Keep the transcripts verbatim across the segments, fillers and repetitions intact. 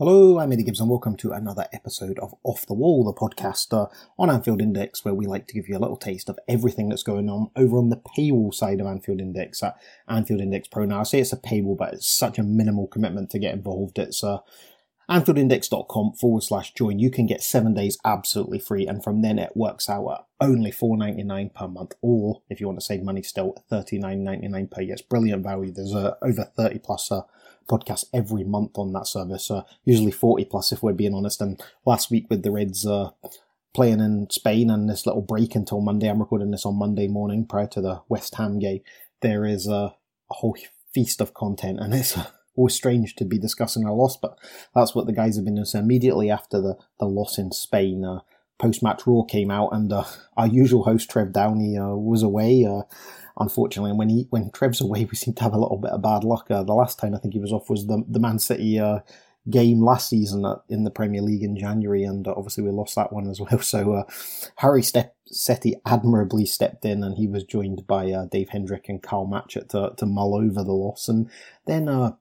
Hello, I'm Eddie Gibbs and welcome to another episode of Off The Wall, the podcast uh, on Anfield Index, where we like to give you a little taste of everything that's going on over on the paywall side of Anfield Index at Anfield Index Pro. Now, I say it's a paywall, but it's such a minimal commitment to get involved. It's uh, anfield index dot com forward slash join. You can get seven days absolutely free, and from then it works out at only four dollars ninety-nine per month, or if you want to save money still, thirty-nine ninety-nine per year. It's brilliant value. There's uh, over thirty plus uh, podcasts every month on that service, uh, usually forty plus if we're being honest, and last week with the Reds uh, playing in Spain and this little break until Monday, I'm recording this on Monday morning prior to the West Ham game, there is uh, a whole feast of content, and it's uh, always strange to be discussing a loss, but that's what the guys have been doing. So immediately after the, the loss in Spain, uh, Post-match Raw came out, and uh, our usual host Trev Downey uh, was away, uh, unfortunately. And when he when Trev's away, we seem to have a little bit of bad luck. Uh, the last time I think he was off was the the Man City uh, game last season at, in the Premier League in January, and uh, obviously we lost that one as well. So uh, Harry Ste- Sethi admirably stepped in, and he was joined by uh, Dave Hendrick and Carl Matchett to to mull over the loss, and then. Uh,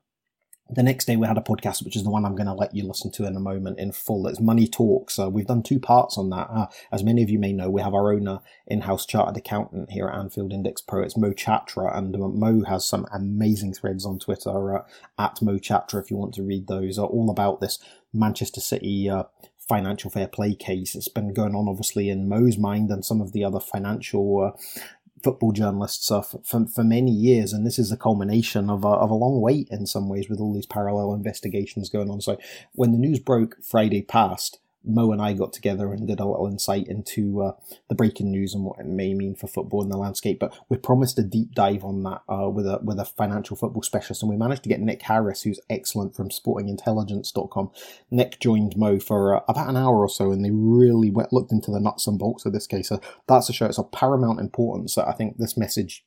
The next day we had a podcast, which is the one I'm going to let you listen to in a moment in full. It's Money Talks. Uh, we've done two parts on that. Uh, as many of you may know, we have our own uh, in-house chartered accountant here at Anfield Index Pro. It's Mo Chatra, and uh, Mo has some amazing threads on Twitter, uh, at Mo Chatra, if you want to read those, uh, all about this Manchester City uh, financial fair play case. It's been going on, obviously, in Mo's mind and some of the other financial uh, football journalists uh, for, for many years, and this is the culmination of a, of a long wait in some ways with all these parallel investigations going on. So when the news broke Friday past, Mo and I got together and did a little insight into uh, the breaking news and what it may mean for football in the landscape, but we promised a deep dive on that uh, with a with a financial football specialist, and we managed to get Nick Harris, who's excellent, from sporting intelligence dot com. Nick joined Mo for uh, about an hour or so, and they really went, looked into the nuts and bolts of this case. So that's a show. It's of paramount importance that I think this message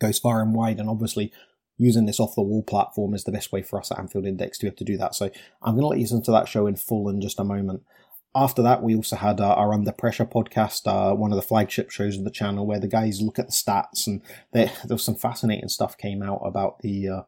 goes far and wide, and obviously using this off-the-wall platform is the best way for us at Anfield Index to be able to do that. So I'm going to let you listen to that show in full in just a moment. After that, we also had uh, our Under Pressure podcast, uh, one of the flagship shows of the channel, where the guys look at the stats, and there, there was some fascinating stuff came out about the uh,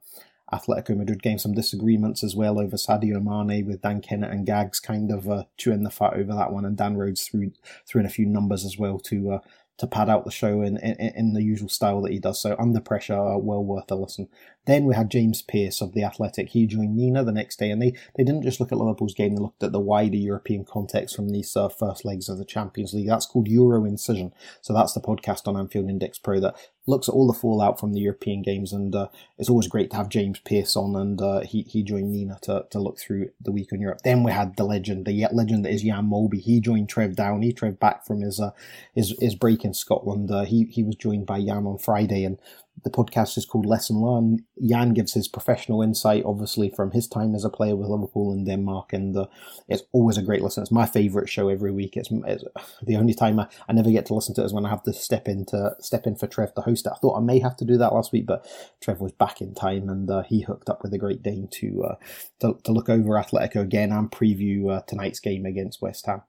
Atletico Madrid game, some disagreements as well over Sadio Mane, with Dan Kennett and Gags kind of uh, chewing the fat over that one, and Dan Rhodes threw, threw in a few numbers as well to... Uh, to pad out the show in, in in the usual style that he does. So Under Pressure, uh, well worth a listen. Then we had James Pearce of The Athletic. He joined Nina the next day, and they, they didn't just look at Liverpool's game, they looked at the wider European context from these uh, first legs of the Champions League. That's called Euro Incision. So that's the podcast on Anfield Index Pro that looks at all the fallout from the European games, and uh, it's always great to have James Pearce on, and uh, he, he joined Nina to, to look through the week in Europe. Then we had the legend, the legend that is Jan Molby. He joined Trev Downey, Trev back from his uh, his, his break in Scotland. Uh, he, he was joined by Jan on Friday, and the podcast is called Lesson Learned. Jan gives his professional insight, obviously, from his time as a player with Liverpool and Denmark, and uh, it's always a great listen. It's my favourite show every week. It's, it's the only time I, I never get to listen to it is when I have to step in, to, step in for Trev to host it. I thought I may have to do that last week, but Trev was back in time, and uh, he hooked up with the Great Dane to, uh, to, to look over Atletico again and preview uh, tonight's game against West Ham.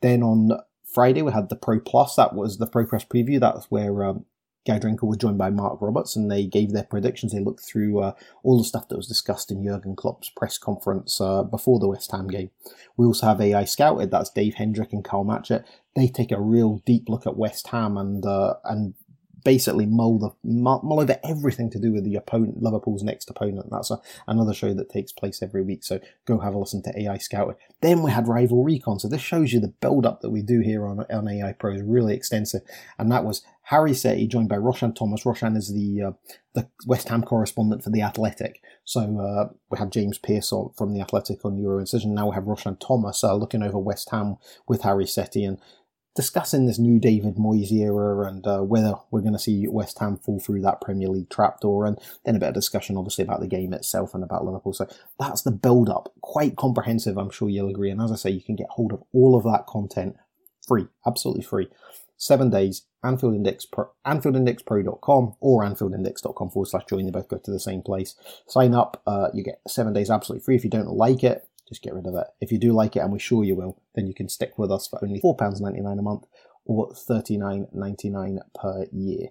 Then on Friday, we had the Pro Plus. That was the Pro Plus preview. That's where... Um, Gadrinka was joined by Mark Roberts, and they gave their predictions. They looked through uh, all the stuff that was discussed in Jurgen Klopp's press conference uh, before the West Ham game. We also have A I Scouted. That's Dave Hendrick and Carl Matchett. They take a real deep look at West Ham and uh, and basically mull, the, mull over everything to do with the opponent, Liverpool's next opponent. That's a, another show that takes place every week, so go have a listen to A I Scouted. Then we had Rival Recon, so this shows you the build-up that we do here on, on A I Pro is really extensive, and that was Harry Sethi joined by Roshan Thomas. Roshan is the uh, the West Ham correspondent for The Athletic. So uh, we have James Pearce on, from The Athletic on Euro Incision. Now we have Roshan Thomas uh, looking over West Ham with Harry Sethi, and discussing this new David Moyes era and uh, whether we're going to see West Ham fall through that Premier League trapdoor, and then a bit of discussion obviously about the game itself and about Liverpool. So that's the build-up. Quite comprehensive, I'm sure you'll agree. And as I say, you can get hold of all of that content free, absolutely free. Seven days, Anfield Index Pro, anfield index pro dot com or anfield index dot com forward slash join. They both go to the same place. Sign up. Uh, you get seven days absolutely free. If you don't like it, just get rid of it. If you do like it, and we're sure you will, then you can stick with us for only four pounds ninety-nine a month or thirty-nine ninety-nine per year.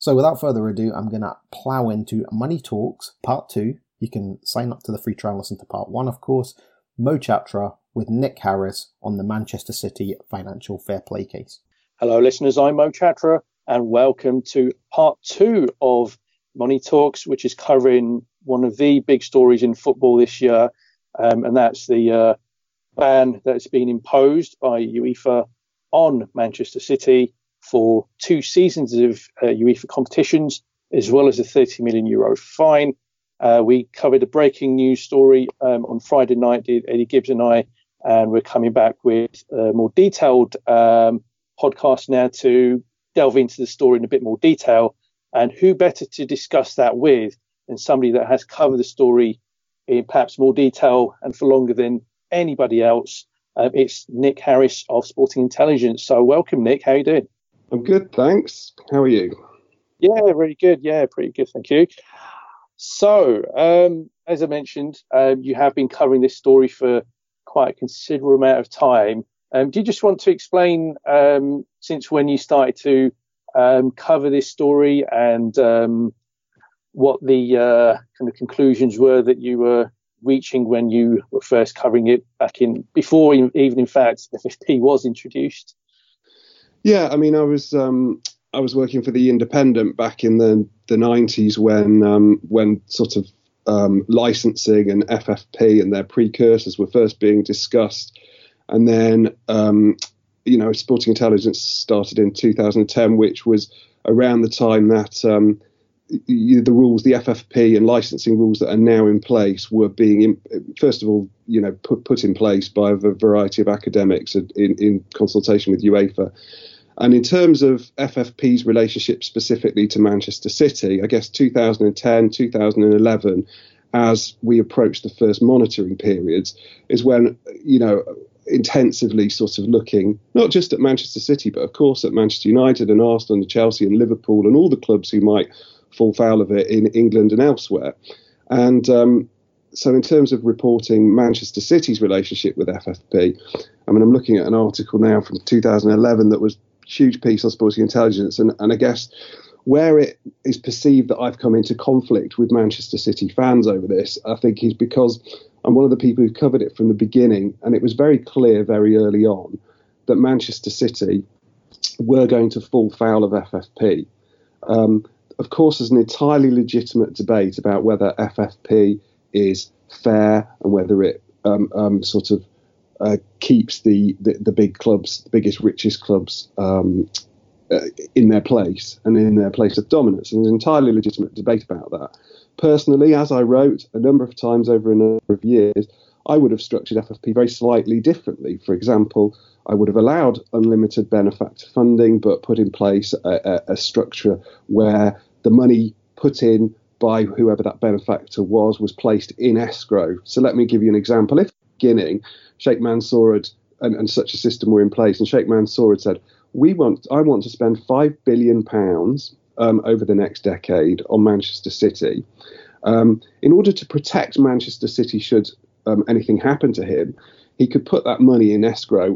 So without further ado, I'm going to plow into Money Talks Part two. You can sign up to the free trial and listen to Part one, of course. Mo Chatra with Nick Harris on the Manchester City financial fair play case. Hello, listeners. I'm Mo Chatra, and welcome to Part two of Money Talks, which is covering one of the big stories in football this year. Um, and that's the uh, ban that's been imposed by UEFA on Manchester City for two seasons of uh, UEFA competitions, as well as a thirty million euro fine. Uh, we covered a breaking news story um, on Friday night, Eddie Gibbs and I, and we're coming back with a more detailed um, podcast now to delve into the story in a bit more detail. And who better to discuss that with than somebody that has covered the story in perhaps more detail and for longer than anybody else. Um, it's Nick Harris of Sporting Intelligence. So welcome, Nick. How are you doing? I'm good, thanks. How are you? Yeah, really good. Yeah, pretty good. Thank you. So, um, as I mentioned, um, you have been covering this story for quite a considerable amount of time. Um, do you just want to explain um, since when you started to um, cover this story and um, what the uh, kind of conclusions were that you were reaching when you were first covering it back in, before even in fact F F P was introduced? Yeah, I mean, I was um, I was working for the Independent back in the the nineties when um, when sort of um, licensing and F F P and their precursors were first being discussed, and then um, you know Sporting Intelligence started in two thousand ten, which was around the time that. Um, The rules, the F F P and licensing rules that are now in place were being, first of all, you know, put put in place by a variety of academics in, in consultation with UEFA. And in terms of F F P's relationship specifically to Manchester City, I guess two thousand ten, two thousand eleven, as we approached the first monitoring periods, is when, you know, intensively sort of looking not just at Manchester City, but of course at Manchester United and Arsenal and Chelsea and Liverpool and all the clubs who might fall foul of it in England and elsewhere. And um, so in terms of reporting Manchester City's relationship with F F P, I mean, I'm looking at an article now from two thousand eleven that was a huge piece on Sporting Intelligence. And, and I guess where it is perceived that I've come into conflict with Manchester City fans over this, I think is because I'm one of the people who covered it from the beginning. And it was very clear very early on that Manchester City were going to fall foul of F F P. Um, Of course, there's an entirely legitimate debate about whether F F P is fair and whether it um, um, sort of uh, keeps the, the, the big clubs, the biggest, richest clubs um, uh, in their place and in their place of dominance. And there's an entirely legitimate debate about that. Personally, as I wrote a number of times over a number of years, I would have structured F F P very slightly differently. For example, I would have allowed unlimited benefactor funding, but put in place a, a, a structure where the money put in by whoever that benefactor was, was placed in escrow. So let me give you an example. If at the beginning, Sheikh Mansour had, and, and such a system were in place, and Sheikh Mansour had said, "We want, I want to spend five billion pounds um, over the next decade on Manchester City. Um, in order to protect Manchester City should um, anything happen to him, he could put that money in escrow,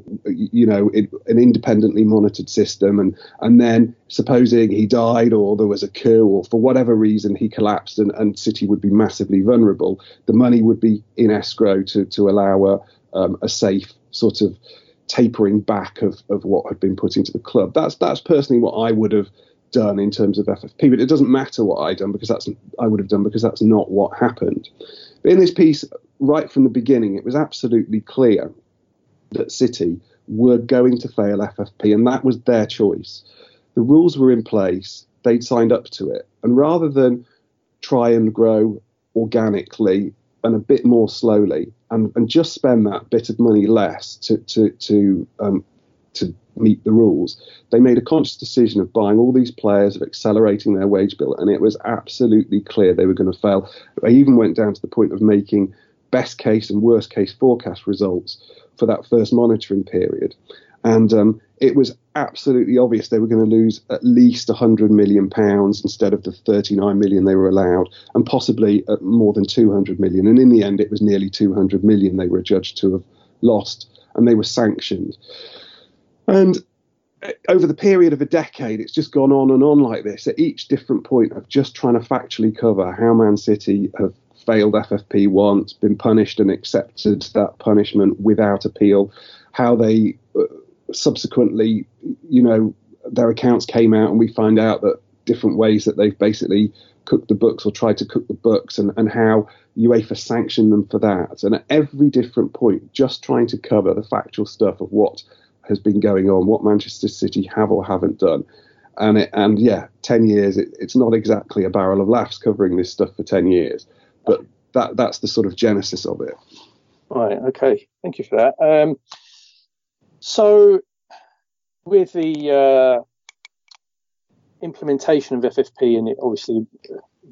you know, in an independently monitored system. And, and then supposing he died or there was a coup or for whatever reason he collapsed and, and City would be massively vulnerable, the money would be in escrow to, to allow a, um, a safe sort of tapering back of, of what had been put into the club." That's that's personally what I would have done in terms of F F P, but it doesn't matter what I done because that's I would have done because that's not what happened. But in this piece, right from the beginning, it was absolutely clear that City were going to fail F F P, and that was their choice. The rules were in place, they'd signed up to it, and rather than try and grow organically and a bit more slowly and, and just spend that bit of money less to to, to um, to meet the rules. They made a conscious decision of buying all these players, of accelerating their wage bill, and it was absolutely clear they were going to fail. They even went down to the point of making best case and worst case forecast results for that first monitoring period. And um, it was absolutely obvious they were going to lose at least one hundred million pounds instead of the thirty-nine million pounds they were allowed, and possibly at more than two hundred million pounds. And in the end, it was nearly two hundred million pounds they were judged to have lost, and they were sanctioned. And over the period of a decade, it's just gone on and on like this, at each different point of just trying to factually cover how Man City have failed F F P once, been punished and accepted that punishment without appeal, how they uh, subsequently, you know, their accounts came out and we find out that different ways that they've basically cooked the books or tried to cook the books, and, and how UEFA sanctioned them for that. And at every different point, just trying to cover the factual stuff of what has been going on, what Manchester City have or haven't done. And it, and yeah, ten years, it, it's not exactly a barrel of laughs covering this stuff for ten years, but that that's the sort of genesis of it. Right. Okay. Thank you for that. Um, So, with the uh, implementation of F F P, and it obviously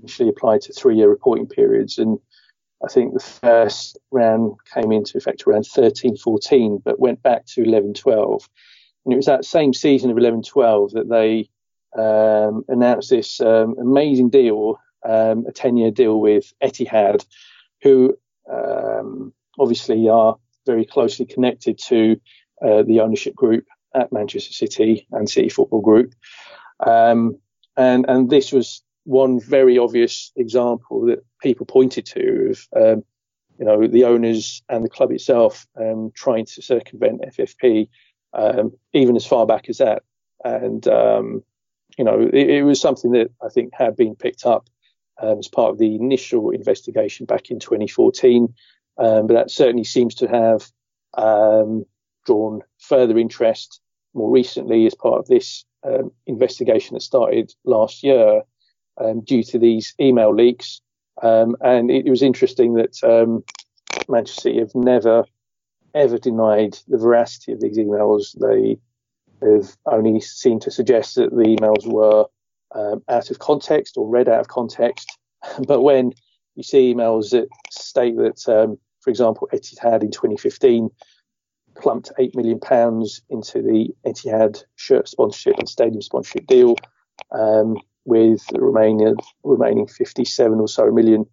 initially applied to three-year reporting periods, and I think the first round came into effect around thirteen fourteen, but went back to eleven twelve. And it was that same season of eleven twelve that they um, announced this um, amazing deal, um, a ten-year deal with Etihad, who um, obviously are very closely connected to Uh, the ownership group at Manchester City and City Football Group. Um, and, and this was one very obvious example that people pointed to of, um, you know, the owners and the club itself um, trying to circumvent F F P, um, even as far back as that. And, um, you know, it, it was something that I think had been picked up um, as part of the initial investigation back in twenty fourteen. Um, but that certainly seems to have um, drawn further interest more recently as part of this um, investigation that started last year um, due to these email leaks. Um, and it, it was interesting that um, Manchester City have never, ever denied the veracity of these emails. They have only seemed to suggest that the emails were um, out of context or read out of context. But when you see emails that state that, um, for example, Etihad in twenty fifteen plumped eight million pounds into the Etihad shirt sponsorship and stadium sponsorship deal, um, with the remaining, remaining fifty-seven or so million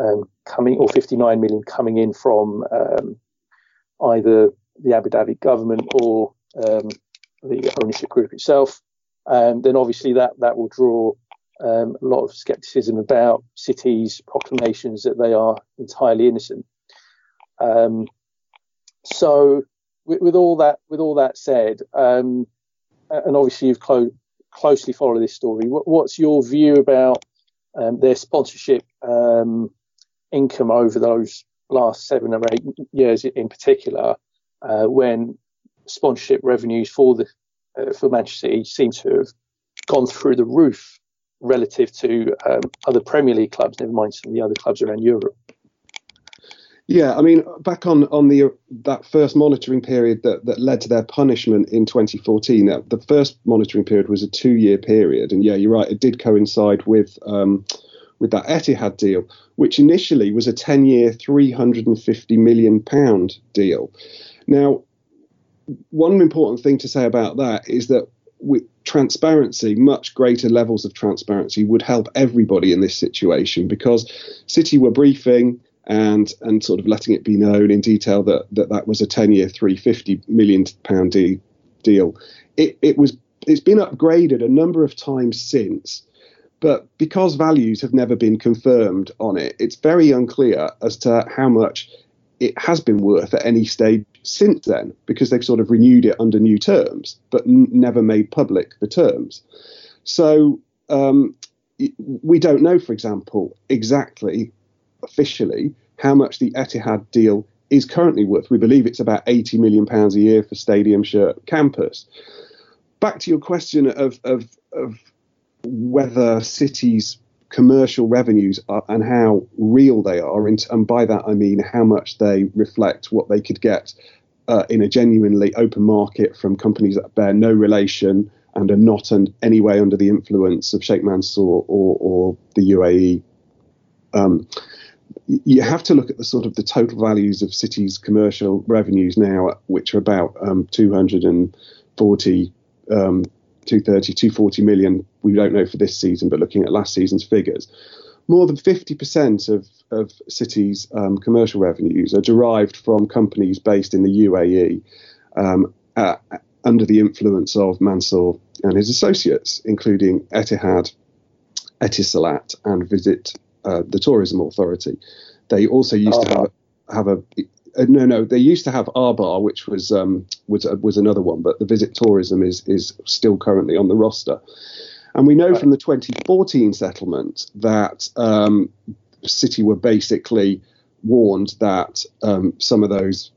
um, coming, or fifty-nine million coming in from um, either the Abu Dhabi government or um, the ownership group itself. Um, then obviously that, that will draw um, a lot of scepticism about City's proclamations that they are entirely innocent. Um, so, With all that, with all that said, um, and obviously you've clo- closely followed this story, what, what's your view about um, their sponsorship um, income over those last seven or eight years in particular, uh, when sponsorship revenues for the uh, for Manchester City seem to have gone through the roof relative to um, other Premier League clubs, never mind some of the other clubs around Europe? Yeah, I mean, back on, on the that first monitoring period that, that led to their punishment in twenty fourteen, that, the first monitoring period was a two-year period. And yeah, you're right, it did coincide with um, with that Etihad deal, which initially was a ten-year, three hundred fifty million pounds deal. Now, one important thing to say about that is that with transparency, much greater levels of transparency would help everybody in this situation, because City were briefing and and sort of letting it be known in detail that that, that was a ten-year three hundred fifty million pounds de- deal. It, it was, it's been upgraded a number of times since, but because values have never been confirmed on it, it's very unclear as to how much it has been worth at any stage since then, because they've sort of renewed it under new terms, but n- never made public the terms. So um, we don't know, for example, exactly officially how much the Etihad deal is currently worth. We believe it's about eighty million pounds a year for stadium shirt campus. Back to your question of, of, of whether City's commercial revenues are, and how real they are, and by that I mean how much they reflect what they could get uh, in a genuinely open market from companies that bear no relation and are not in any way under the influence of Sheikh Mansour or, or the U A E. Um, you have to look at the sort of the total values of City's commercial revenues now, which are about um, two hundred forty, um, two hundred thirty, two hundred forty million. We don't know for this season, but looking at last season's figures, more than fifty percent of, of City's um, commercial revenues are derived from companies based in the U A E um, uh, under the influence of Mansour and his associates, including Etihad, Etisalat and Visit Uh, the tourism authority. They also used oh. to have, have a uh, no no they used to have Arbar, which was um was uh, was another one, but the Visit Tourism is is still currently on the roster. And we know right. from the twenty fourteen settlement that um City were basically warned that um some of those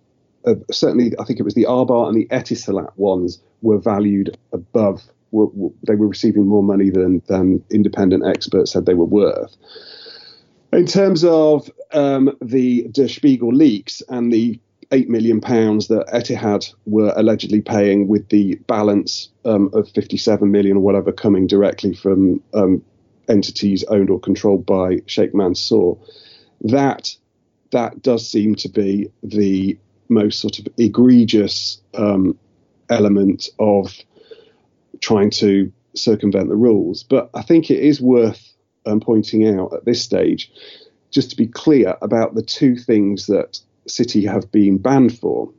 uh, certainly I think it was the Arbar and the Etisalat ones were valued above were, were, they were receiving more money than than independent experts said they were worth. In terms of um, the Der Spiegel leaks and the eight million pounds that Etihad were allegedly paying, with the balance um, of fifty-seven million pounds or whatever coming directly from um, entities owned or controlled by Sheikh Mansour, that that does seem to be the most sort of egregious um, element of trying to circumvent the rules. But I think it is worth Um, pointing out at this stage, just to be clear about the two things that City have been banned for.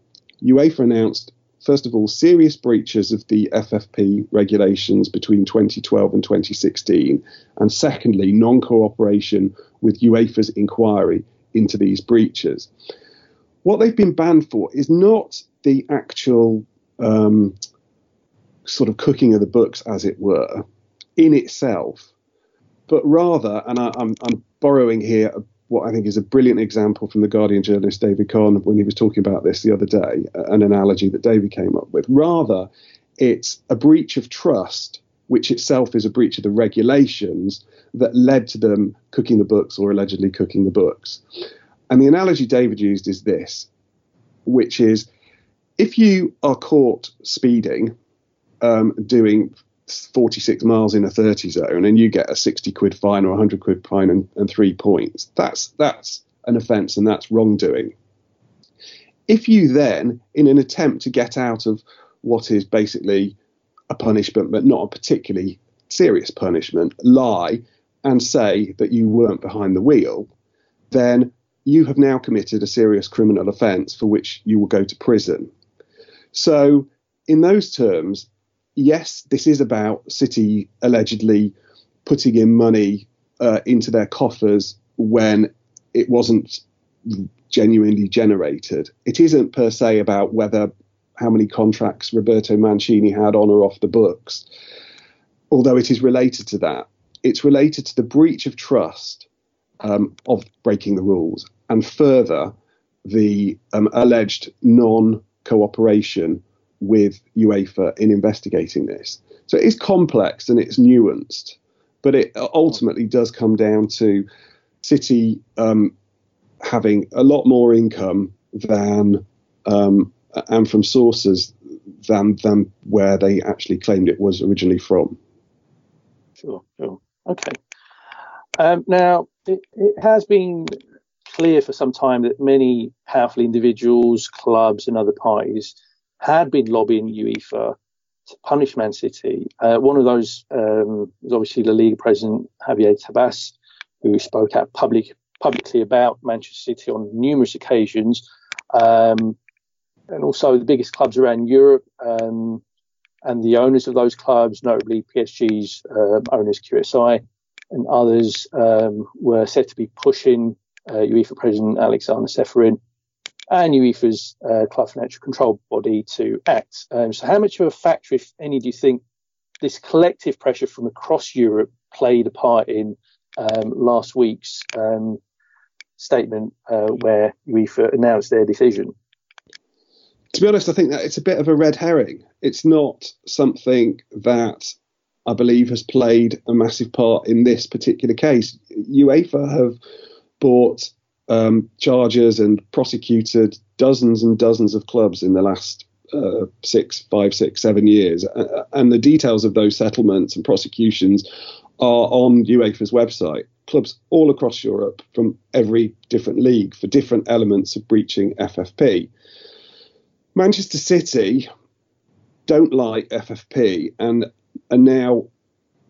UEFA announced, first of all, serious breaches of the F F P regulations between twenty twelve and twenty sixteen, and secondly, non-cooperation with UEFA's inquiry into these breaches. What they've been banned for is not the actual um, sort of cooking of the books, as it were, in itself, but rather, and I, I'm, I'm borrowing here what I think is a brilliant example from The Guardian journalist David Conn when he was talking about this the other day, an analogy that David came up with. Rather, it's a breach of trust, which itself is a breach of the regulations that led to them cooking the books or allegedly cooking the books. And the analogy David used is this, which is if you are caught speeding, um, doing forty-six miles in a thirty zone and you get a sixty quid fine or a one hundred quid fine and, and three points, that's that's an offence and that's wrongdoing. If you then, in an attempt to get out of what is basically a punishment but not a particularly serious punishment, lie and say that you weren't behind the wheel, then you have now committed a serious criminal offence for which you will go to prison. So in those terms, yes, this is about City allegedly putting in money uh, into their coffers when it wasn't genuinely generated. It isn't per se about whether how many contracts Roberto Mancini had on or off the books, although it is related to that. It's related to the breach of trust um, of breaking the rules, and further, the um, alleged non-cooperation with UEFA in investigating this. So it is complex and it's nuanced, but it ultimately does come down to City um, having a lot more income than um, and from sources than than where they actually claimed it was originally from. Sure, sure, okay. Um, now it, it has been clear for some time that many powerful individuals, clubs, and other parties had been lobbying UEFA to punish Man City. Uh, one of those um, was obviously the league president, Javier Tebas, who spoke out public, publicly about Manchester City on numerous occasions, um, and also the biggest clubs around Europe um, and the owners of those clubs, notably P S G's um, owners, Q S I, and others um, were said to be pushing uh, UEFA president Alexander Seferin and UEFA's uh, club financial control body to act. Um, so how much of a factor, if any, do you think this collective pressure from across Europe played a part in um, last week's um, statement uh, where UEFA announced their decision? To be honest, I think that it's a bit of a red herring. It's not something that I believe has played a massive part in this particular case. UEFA have bought um, charges and prosecuted dozens and dozens of clubs in the last uh, six, five, six, seven years. Uh, and the details of those settlements and prosecutions are on UEFA's website. Clubs all across Europe from every different league for different elements of breaching F F P. Manchester City don't like F F P and are now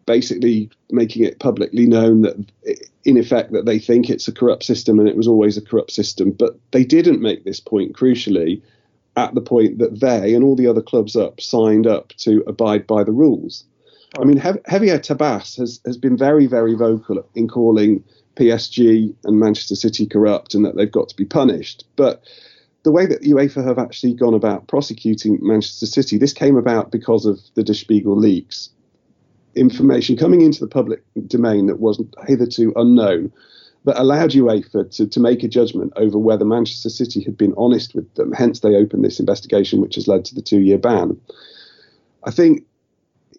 basically making it publicly known that, in effect, that they think it's a corrupt system and it was always a corrupt system. But they didn't make this point, crucially, at the point that they and all the other clubs up signed up to abide by the rules. I mean, Javier Tebas has, has been very, very vocal in calling P S G and Manchester City corrupt and that they've got to be punished. But the way that UEFA have actually gone about prosecuting Manchester City, this came about because of the Der Spiegel leaks. Information coming into the public domain that was hitherto unknown, that allowed UEFA to, to make a judgment over whether Manchester City had been honest with them. Hence, they opened this investigation, which has led to the two-year ban. I think...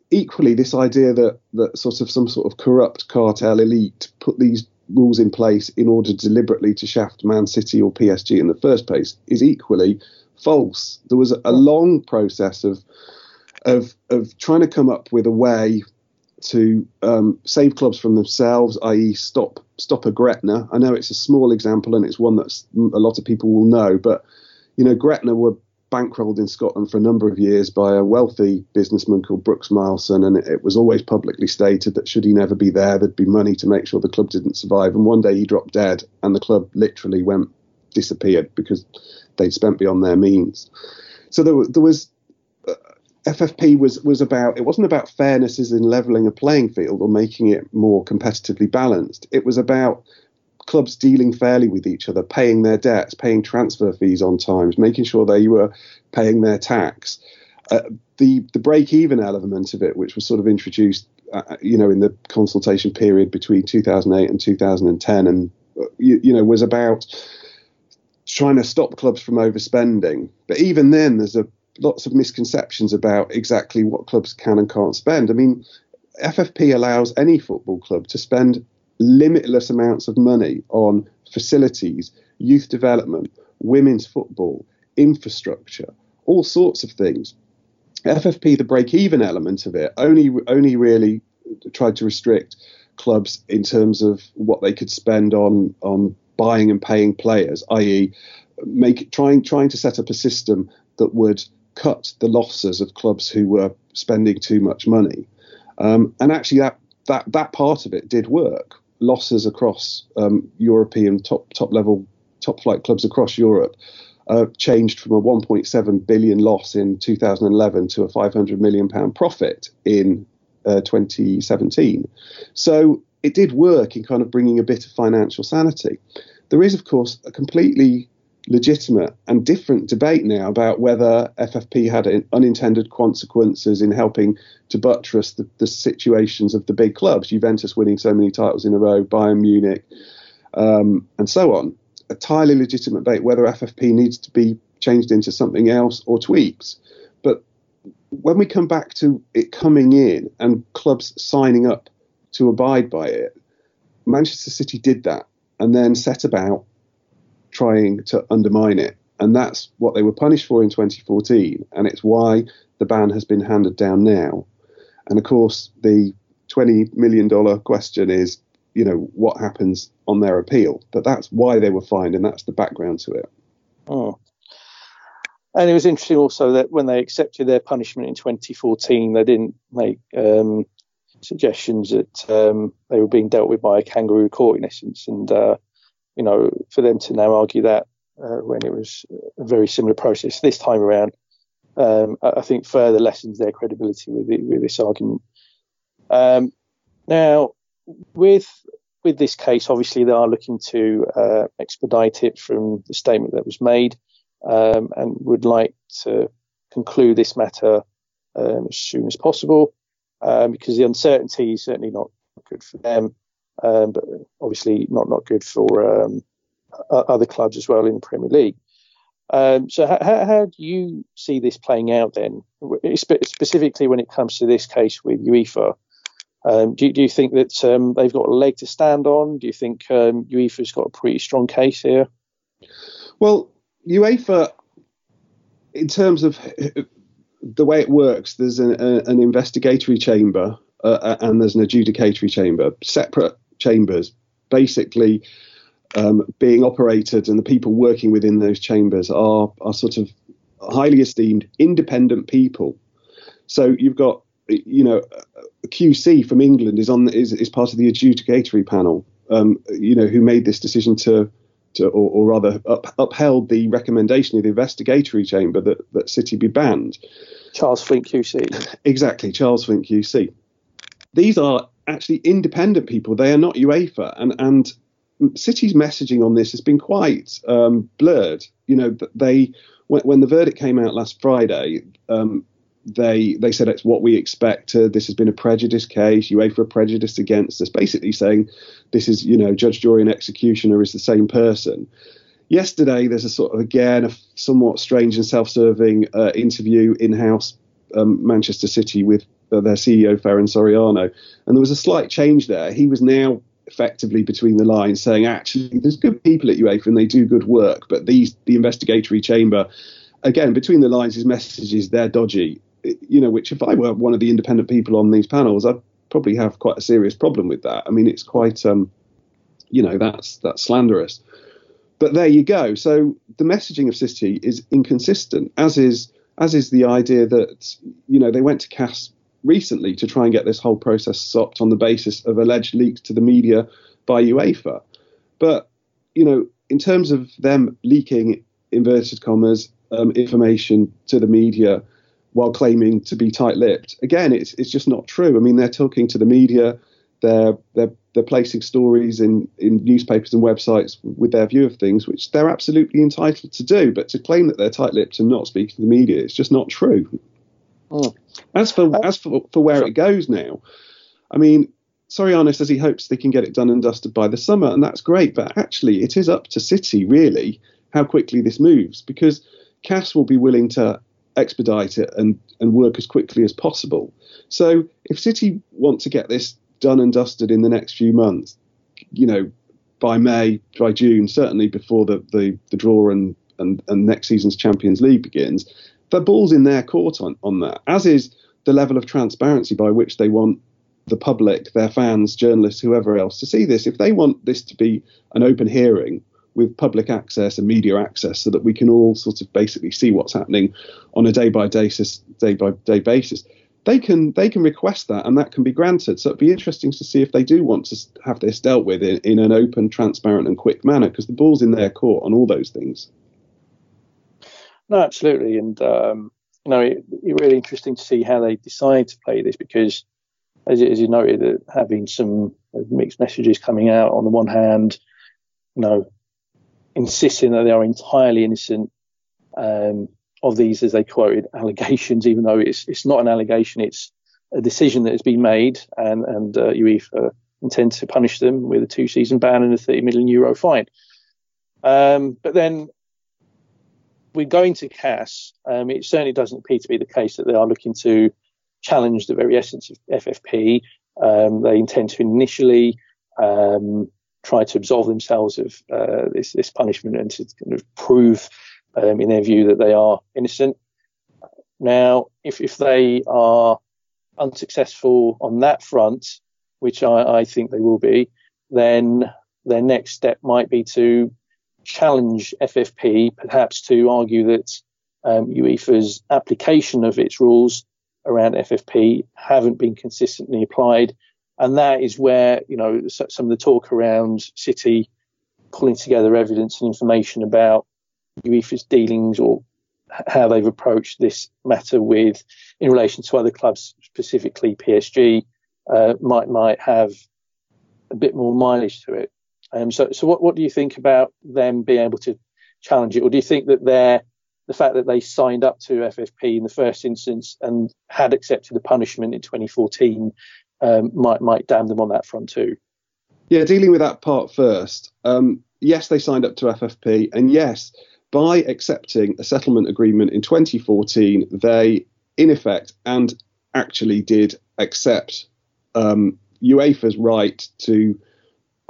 Equally, this idea that, that sort of some sort of corrupt cartel elite put these rules in place in order deliberately to shaft Man City or P S G in the first place is equally false. There was a long process of of of trying to come up with a way to um, save clubs from themselves, that is stop stop a Gretna. I know it's a small example and it's one that a lot of people will know, but you know Gretna were bankrolled in Scotland for a number of years by a wealthy businessman called Brooks Mileson, and it, it was always publicly stated that should he never be there, there'd be money to make sure the club didn't survive. And one day he dropped dead and the club literally went disappeared because they'd spent beyond their means. So there, there was uh, F F P was was about, it wasn't about fairness as in levelling a playing field or making it more competitively balanced. It was about clubs dealing fairly with each other, paying their debts, paying transfer fees on time, making sure they were paying their tax. Uh, the the break-even element of it, which was sort of introduced, uh, you know, in the consultation period between two thousand eight and two thousand ten, and you, you know, was about trying to stop clubs from overspending. But even then, there's a lots of misconceptions about exactly what clubs can and can't spend. I mean, F F P allows any football club to spend limitless amounts of money on facilities, youth development, women's football, infrastructure, all sorts of things. F F P, the break-even element of it, only only really tried to restrict clubs in terms of what they could spend on on buying and paying players, that is, make trying trying to set up a system that would cut the losses of clubs who were spending too much money, um, and actually that that that part of it did work. Losses across um, European top top level, top flight clubs across Europe uh, changed from a one point seven billion loss in two thousand eleven to a five hundred million pounds profit in uh, twenty seventeen. So it did work in kind of bringing a bit of financial sanity. There is, of course, a completely legitimate and different debate now about whether F F P had unintended consequences in helping to buttress the, the situations of the big clubs, Juventus winning so many titles in a row, Bayern Munich, um, and so on. A entirely legitimate debate whether F F P needs to be changed into something else or tweaked. But when we come back to it coming in and clubs signing up to abide by it, Manchester City did that and then set about trying to undermine it, and that's what they were punished for in twenty fourteen, and it's why the ban has been handed down now. And of course the twenty million dollars question is, you know, what happens on their appeal, but that's why they were fined and that's the background to it. Oh. And it was interesting also that when they accepted their punishment in twenty fourteen, they didn't make um, suggestions that um, they were being dealt with by a kangaroo court in essence, and uh, you know, for them to now argue that uh, when it was a very similar process this time around, um, I think further lessens their credibility with, the, with this argument. Um, now, with with this case, obviously they are looking to uh, expedite it from the statement that was made, um, and would like to conclude this matter um, as soon as possible, um, because the uncertainty is certainly not good for them. Um, but obviously not, not good for um, other clubs as well in the Premier League. Um, so how, how do you see this playing out then, specifically when it comes to this case with UEFA? Um, do, do you think that um, they've got a leg to stand on? Do you think um, UEFA's got a pretty strong case here? Well, UEFA, in terms of the way it works, there's an, a, an investigatory chamber uh, and there's an adjudicatory chamber, separate chambers, basically um, being operated, and the people working within those chambers are, are sort of highly esteemed, independent people. So you've got, you know, Q C from England is on is, is part of the adjudicatory panel, um, you know, who made this decision to, to or, or rather up, upheld the recommendation of the investigatory chamber that, that City be banned. Charles Flint Q C. Exactly, Charles Flint Q C. These are actually independent people. They are not UEFA, and and City's messaging on this has been quite um, blurred. You know, they when, when the verdict came out last Friday. Um, They they said it's what we expected. This has been a prejudice case. UEFA prejudiced against us, basically saying this is, you know, judge, jury, and executioner is the same person. Yesterday, there's a sort of again a somewhat strange and self-serving uh, interview in-house um, Manchester City with uh, their C E O Ferran Soriano, and there was a slight change there. He was now effectively between the lines saying actually there's good people at UEFA and they do good work, but these the investigatory chamber, again between the lines, his message is they're dodgy. You know, which if I were one of the independent people on these panels, I'd probably have quite a serious problem with that. I mean, it's quite, um, you know, that's that's slanderous. But there you go. So the messaging of City is inconsistent, as is as is the idea that, you know, they went to C A S recently to try and get this whole process stopped on the basis of alleged leaks to the media by UEFA. But, you know, in terms of them leaking, inverted commas, um, information to the media, while claiming to be tight-lipped, again, it's it's just not true. I mean, they're talking to the media, they're they're they're placing stories in, in newspapers and websites with their view of things, which they're absolutely entitled to do. But to claim that they're tight-lipped and not speaking to the media, it's just not true. Oh. As for uh, as for, for where sure. it goes now, I mean, Soriano says he hopes they can get it done and dusted by the summer, and that's great. But actually, it is up to City really how quickly this moves, because C A S will be willing to expedite it and, and work as quickly as possible. So if City want to get this done and dusted in the next few months, you know, by May, by June, certainly before the, the, the draw and, and, and next season's Champions League begins, the ball's in their court on, on that, as is the level of transparency by which they want the public, their fans, journalists, whoever else to see this. If they want this to be an open hearing with public access and media access so that we can all sort of basically see what's happening on a day by day day by day basis, they can they can request that and that can be granted. So it'd be interesting to see if they do want to have this dealt with in, in an open, transparent and quick manner, because the ball's in their court on all those things. No, absolutely. And, um, you know, it, it's really interesting to see how they decide to play this, because as, as you noted, that having some mixed messages coming out on the one hand, you know, insisting that they are entirely innocent um, of these, as they quoted, allegations, even though it's it's not an allegation, it's a decision that has been made, and, and uh, UEFA intend to punish them with a two-season ban and a thirty million euro fine. Um, but then we're going to C A S. Um, it certainly doesn't appear to be the case that they are looking to challenge the very essence of F F P. Um, they intend to initially... Um, try to absolve themselves of uh, this, this punishment and to kind of prove um, in their view that they are innocent. Now, if, if they are unsuccessful on that front, which I, I think they will be, then their next step might be to challenge F F P, perhaps to argue that um, UEFA's application of its rules around F F P haven't been consistently applied. And that is where, you know, some of the talk around City pulling together evidence and information about UEFA's dealings or how they've approached this matter with, in relation to other clubs, specifically P S G, uh, might might have a bit more mileage to it. Um, so, so what, what do you think about them being able to challenge it? Or do you think that they're, the fact that they signed up to F F P in the first instance and had accepted the punishment in twenty fourteen, Um, might might damn them on that front too? Yeah, dealing with that part first. Um, yes, they signed up to F F P, and yes, by accepting a settlement agreement in twenty fourteen, they in effect and actually did accept um, UEFA's right to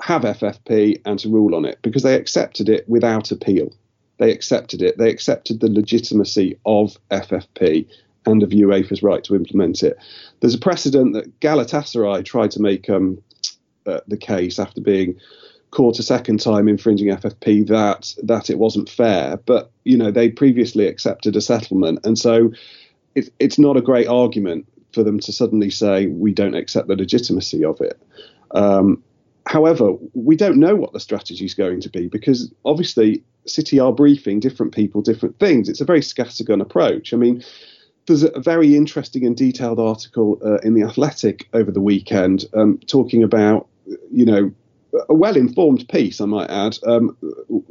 have F F P and to rule on it, because they accepted it without appeal. They accepted it. They accepted the legitimacy of F F P and of UEFA's right to implement it. There's a precedent that Galatasaray tried to make um, uh, the case after being caught a second time infringing F F P, that that it wasn't fair. But, you know, they previously accepted a settlement. And so it, it's not a great argument for them to suddenly say we don't accept the legitimacy of it. Um, however, we don't know what the strategy is going to be, because obviously City are briefing different people, different things. It's a very scattergun approach. I mean, there's a very interesting and detailed article uh, in The Athletic over the weekend um, talking about, you know, a well-informed piece, I might add, um,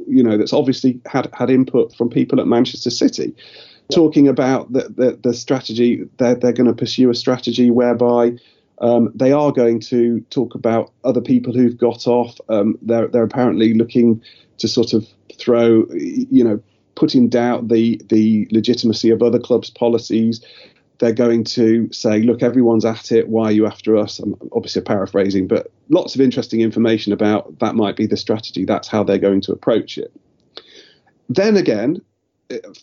you know, that's obviously had, had input from people at Manchester City, yeah. talking about the, the, the strategy, that they're, they're going to pursue a strategy whereby um, they are going to talk about other people who've got off. Um, they're, they're apparently looking to sort of throw, you know, put in doubt the, the legitimacy of other clubs' policies. They're going to say, look, everyone's at it. Why are you after us? I'm obviously paraphrasing, but lots of interesting information about that might be the strategy. That's how they're going to approach it. Then again,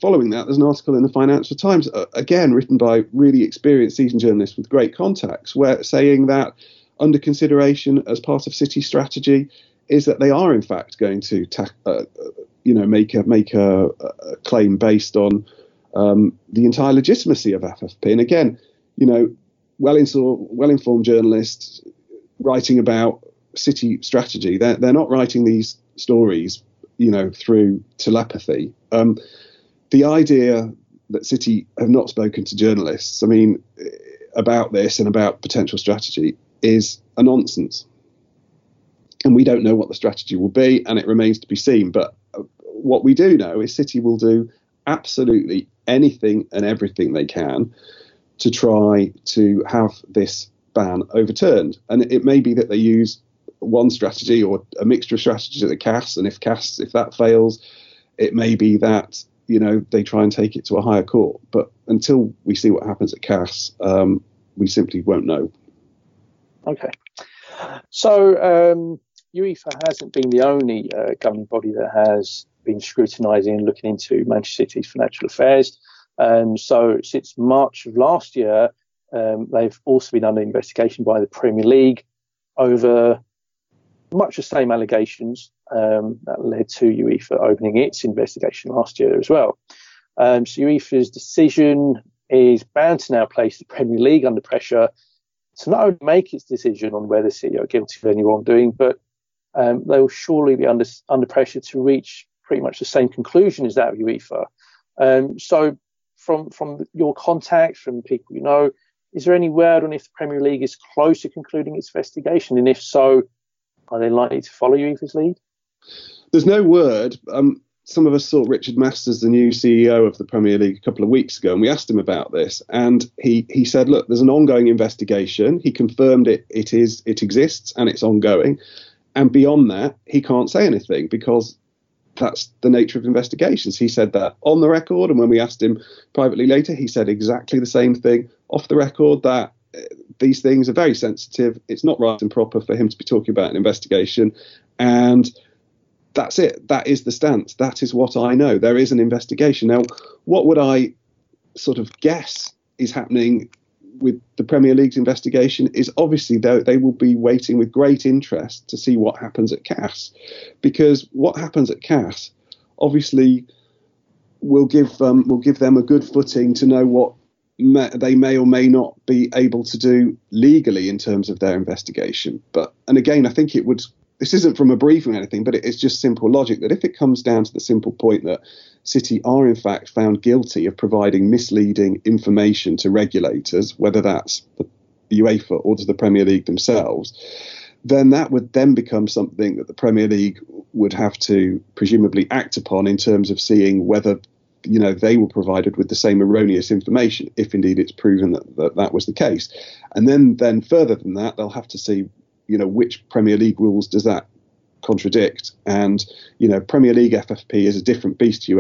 following that, there's an article in the Financial Times, again, written by really experienced seasoned journalists with great contacts, where saying that under consideration as part of City's strategy is that they are in fact going to ta- uh, you know, make a, make a, a claim based on Um, the entire legitimacy of F F P. And again, you know, well inso- well-informed journalists writing about City strategy, they're, they're not writing these stories, you know, through telepathy. Um, the idea that City have not spoken to journalists, I mean, about this and about potential strategy is a nonsense. And we don't know what the strategy will be, and it remains to be seen. But uh, what we do know is City will do absolutely anything and everything they can to try to have this ban overturned. And it may be that they use one strategy or a mixture of strategies at the C A S, and if C A S, if that fails, it may be that, you know, they try and take it to a higher court. But until we see what happens at C A S, um, we simply won't know. Okay. So um, UEFA hasn't been the only uh, governing body that has been scrutinising and looking into Manchester City's financial affairs. Um, so since March of last year, um, they've also been under investigation by the Premier League over much the same allegations um, that led to UEFA opening its investigation last year as well. Um, so UEFA's decision is bound to now place the Premier League under pressure to not only make its decision on whether City are guilty of any wrongdoing, but um, they will surely be under under pressure to reach pretty much the same conclusion as that of UEFA. Um, so from from your contacts, from people you know, is there any word on if the Premier League is close to concluding its investigation? And if so, are they likely to follow UEFA's lead? There's no word. Um, some of us saw Richard Masters, the new C E O of the Premier League, a couple of weeks ago, and we asked him about this. And he, he said, look, there's an ongoing investigation. He confirmed it, it is, it exists, and it's ongoing. And beyond that, he can't say anything, because that's the nature of investigations. He said that on the record, and when we asked him privately later, he said exactly the same thing off the record, that uh, these things are very sensitive. It's not right and proper for him to be talking about an investigation. And that's it. That is the stance. That is what I know. There is an investigation. Now, what would I sort of guess is happening with the Premier League's investigation is obviously though they will be waiting with great interest to see what happens at C A S, because what happens at C A S obviously will give um, will give them a good footing to know what may, they may or may not be able to do legally in terms of their investigation. But and again, I think it would, this isn't from a briefing or anything, but it's just simple logic that if it comes down to the simple point that City are in fact found guilty of providing misleading information to regulators, whether that's the UEFA or to the Premier League themselves, then that would then become something that the Premier League would have to presumably act upon in terms of seeing whether, you know, they were provided with the same erroneous information, if indeed it's proven that that, that was the case. And then, then further than that, they'll have to see, you know, which Premier League rules does that contradict. And, you know, Premier League F F P is a different beast to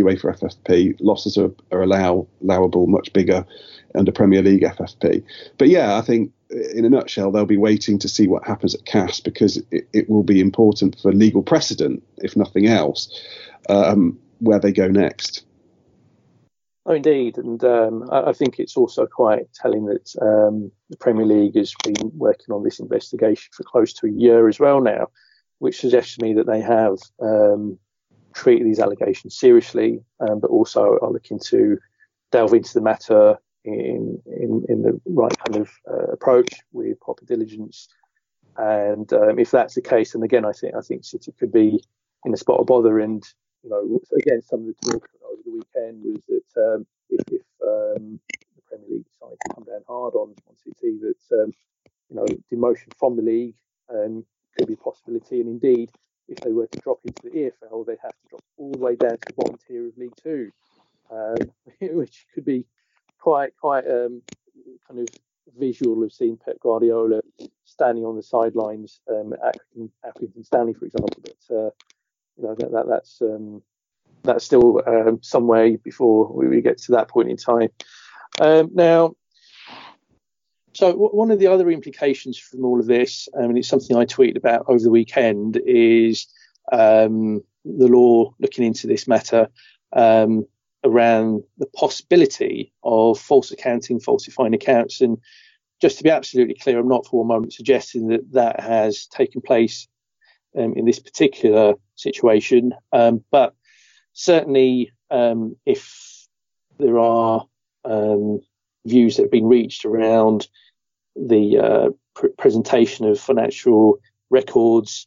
UEFA F F P. Losses are, are allow, allowable much bigger under Premier League F F P. But yeah, I think in a nutshell, they'll be waiting to see what happens at C A S because it, it will be important for legal precedent, if nothing else, um, where they go next. Oh, indeed. And um, I, I think it's also quite telling that um, the Premier League has been working on this investigation for close to a year as well now, which suggests to me that they have um, treated these allegations seriously, um, but also are looking to delve into the matter in in, in the right kind of uh, approach with proper diligence. And um, if that's the case, then again, I think I think City could be in a spot of bother. And you know, again, some of the talk over the weekend was that um, if, if um, the Premier League decided to come down hard on, on City, that um, you know, demotion from the league um, could be a possibility. And indeed, if they were to drop into the E F L, they'd have to drop all the way down to the bottom tier of League Two, um, which could be quite quite um, kind of visual of seeing Pep Guardiola standing on the sidelines um, at Accrington Stanley, for example. But uh, you know, that, that that's um, that's still um, some way before we get to that point in time. Um, now, so w- one of the other implications from all of this, um, and it's something I tweeted about over the weekend, is um, the law looking into this matter um, around the possibility of false accounting, falsifying accounts. And just to be absolutely clear, I'm not for one moment suggesting that that has taken place Um, in this particular situation, um, but certainly um, if there are um, views that have been reached around the uh, pr- presentation of financial records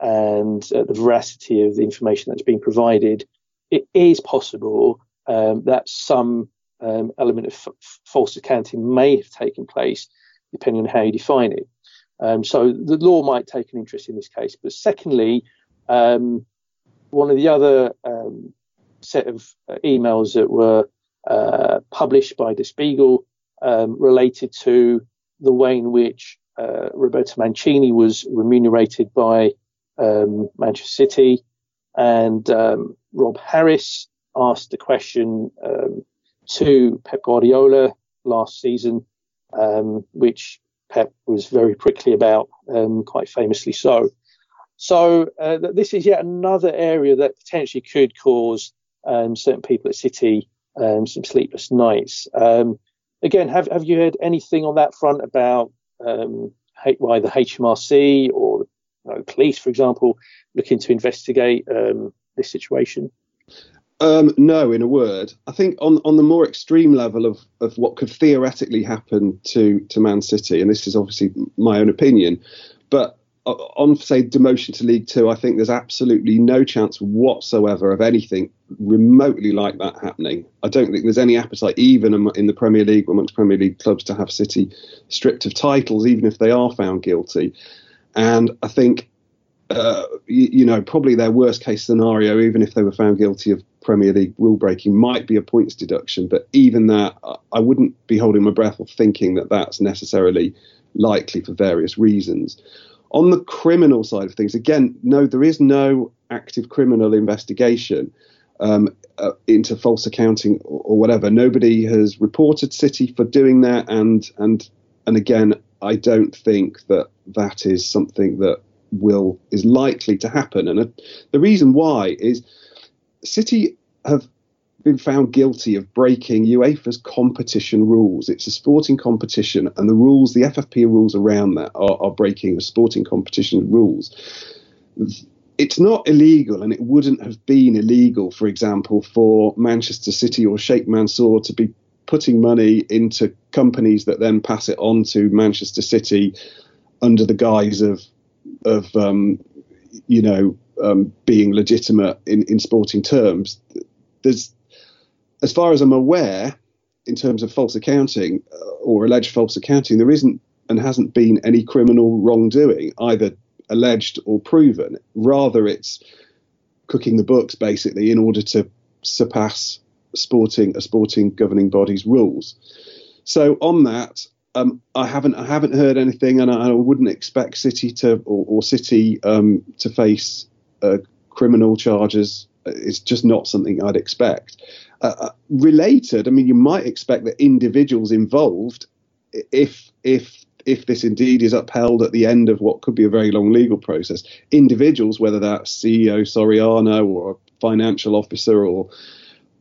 and uh, the veracity of the information that's being provided, it is possible um, that some um, element of f- false accounting may have taken place, depending on how you define it. Um, so the law might take an interest in this case. But secondly, um, one of the other um, set of uh, emails that were uh, published by Der Spiegel um, related to the way in which uh, Roberto Mancini was remunerated by um, Manchester City. And um, Rob Harris asked the question um, to Pep Guardiola last season, um, which Pep was very prickly about, um, quite famously so. So uh, this is yet another area that potentially could cause um, certain people at City um, some sleepless nights. Um, again, have have you heard anything on that front about um, why the H M R C or you know, police, for example, looking to investigate um, this situation? Um, no, in a word. I think on, on the more extreme level of, of what could theoretically happen to, to Man City, and this is obviously my own opinion, but on, say, demotion to League Two, I think there's absolutely no chance whatsoever of anything remotely like that happening. I don't think there's any appetite, even in the Premier League, amongst Premier League clubs, to have City stripped of titles, even if they are found guilty. And I think Uh, you, you know, probably their worst case scenario, even if they were found guilty of Premier League rule breaking, might be a points deduction. But even that, I wouldn't be holding my breath or thinking that that's necessarily likely for various reasons. On the criminal side of things, again, no, there is no active criminal investigation um, uh, into false accounting or, or whatever. Nobody has reported City for doing that. And, and, and again, I don't think that that is something that will is likely to happen. And uh, the reason why is City have been found guilty of breaking UEFA's competition rules. It's a sporting competition, and the rules, the F F P rules around that are, are breaking of sporting competition rules. It's not illegal, and it wouldn't have been illegal, for example, for Manchester City or Sheikh Mansour to be putting money into companies that then pass it on to Manchester City under the guise of of, um, you know, um, being legitimate in, in sporting terms. There's, as far as I'm aware, in terms of false accounting uh, or alleged false accounting, there isn't and hasn't been any criminal wrongdoing, either alleged or proven. Rather, it's cooking the books, basically, in order to surpass sporting a sporting governing body's rules. So on that, Um, I haven't I haven't heard anything, and I, I wouldn't expect City to or, or City um, to face uh, criminal charges. It's just not something I'd expect. Uh, related, I mean, you might expect that individuals involved, if if if this indeed is upheld at the end of what could be a very long legal process, individuals, whether that's C E O Soriano or a financial officer or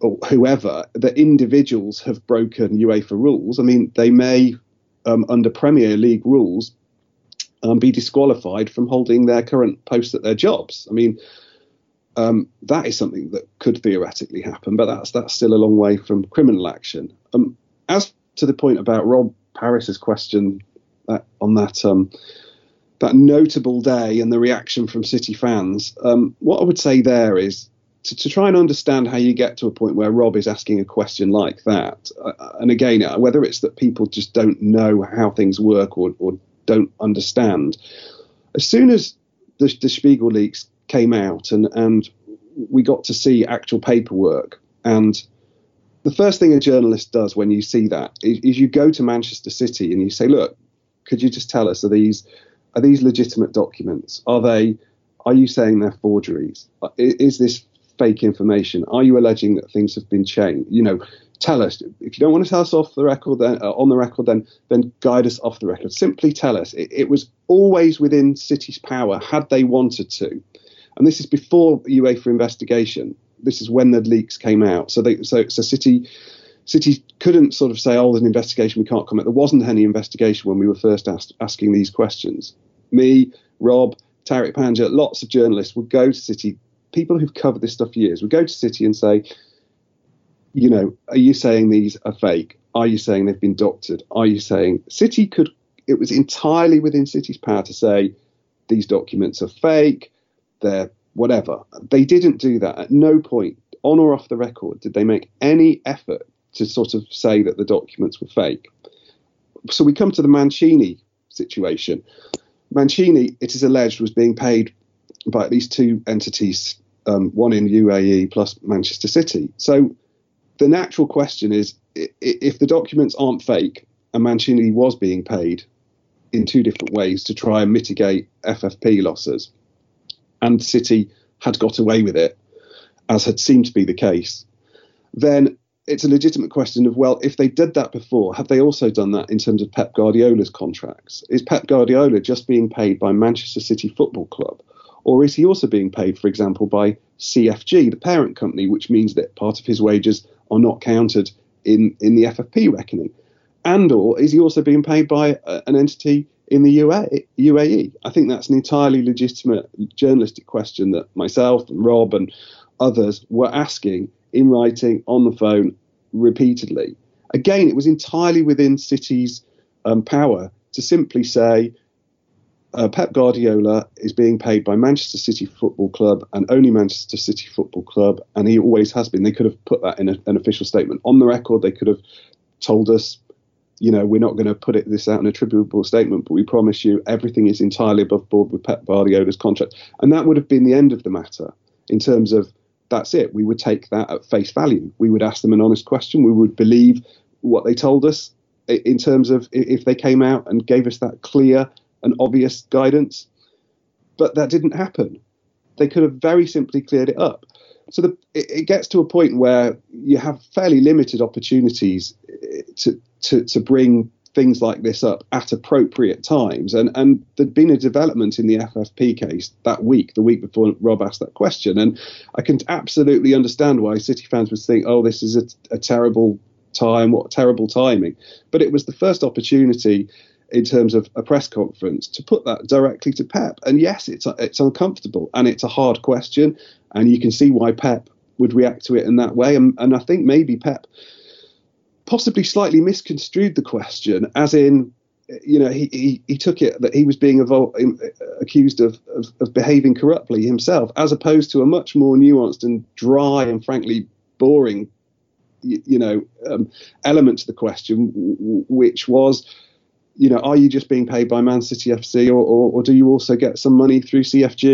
or whoever, the individuals have broken UEFA rules. I mean, they may, um, under Premier League rules, um, be disqualified from holding their current posts at their jobs. I mean, um, that is something that could theoretically happen, but that's that's still a long way from criminal action. Um, as to the point about Rob Paris's question that, on that um, that notable day and the reaction from City fans, um, what I would say there is, To, to try and understand how you get to a point where Rob is asking a question like that. Uh, and again, whether it's that people just don't know how things work or, or don't understand. As soon as the, the Spiegel leaks came out and, and we got to see actual paperwork, and the first thing a journalist does when you see that is, is you go to Manchester City and you say, look, could you just tell us, are these are these legitimate documents? Are they? Are you saying they're forgeries? Is, is this fake information? Are you alleging that things have been changed? You know, tell us. If you don't want to tell us off the record, then uh, on the record, then then guide us off the record. Simply tell us. It, it was always within City's power had they wanted to, and this is before UEFA investigation. This is when the leaks came out. So they so so City City couldn't sort of say, oh, there's an investigation, we can't comment. There wasn't any investigation when we were first asked, asking these questions. Me, Rob, Tariq Panja, lots of journalists would go to City. People who've covered this stuff for years would go to City and say, you know, are you saying these are fake? Are you saying they've been doctored? Are you saying City could, it was entirely within City's power to say these documents are fake, they're whatever. They didn't do that. At no point, on or off the record, did they make any effort to sort of say that the documents were fake. So we come to the Mancini situation. Mancini, it is alleged, was being paid by at least two entities, um, one in U A E plus Manchester City. So the natural question is, if the documents aren't fake and Mancini was being paid in two different ways to try and mitigate F F P losses, and City had got away with it, as had seemed to be the case, then it's a legitimate question of, well, if they did that before, have they also done that in terms of Pep Guardiola's contracts? Is Pep Guardiola just being paid by Manchester City Football Club? Or is he also being paid, for example, by C F G, the parent company, which means that part of his wages are not counted in, in the F F P reckoning? And or is he also being paid by a, an entity in the U A E? I think that's an entirely legitimate journalistic question that myself and Rob and others were asking in writing, on the phone, repeatedly. Again, it was entirely within City's um, power to simply say, Uh, Pep Guardiola is being paid by Manchester City Football Club and only Manchester City Football Club, and he always has been. They could have put that in a, an official statement on the record. They could have told us, you know, we're not going to put it this out in a attributable statement, but we promise you everything is entirely above board with Pep Guardiola's contract. And that would have been the end of the matter in terms of that's it. We would take that at face value. We would ask them an honest question. We would believe what they told us in terms of if they came out and gave us that clear and obvious guidance, but that didn't happen. They could have very simply cleared it up. So the, it, it gets to a point where you have fairly limited opportunities to, to to bring things like this up at appropriate times. And and there'd been a development in the F F P case that week, the week before Rob asked that question. And I can absolutely understand why City fans would think, oh, this is a, a terrible time, what terrible timing. But it was the first opportunity in terms of a press conference to put that directly to Pep. And yes, it's it's uncomfortable and it's a hard question, and you can see why Pep would react to it in that way. And, and I think maybe Pep possibly slightly misconstrued the question, as in, you know, he he, he took it that he was being evol- accused of, of, of behaving corruptly himself, as opposed to a much more nuanced and dry and frankly boring, you, you know, um, element to the question, w- w- which was, you know, are you just being paid by Man City F C, or, or, or do you also get some money through C F G?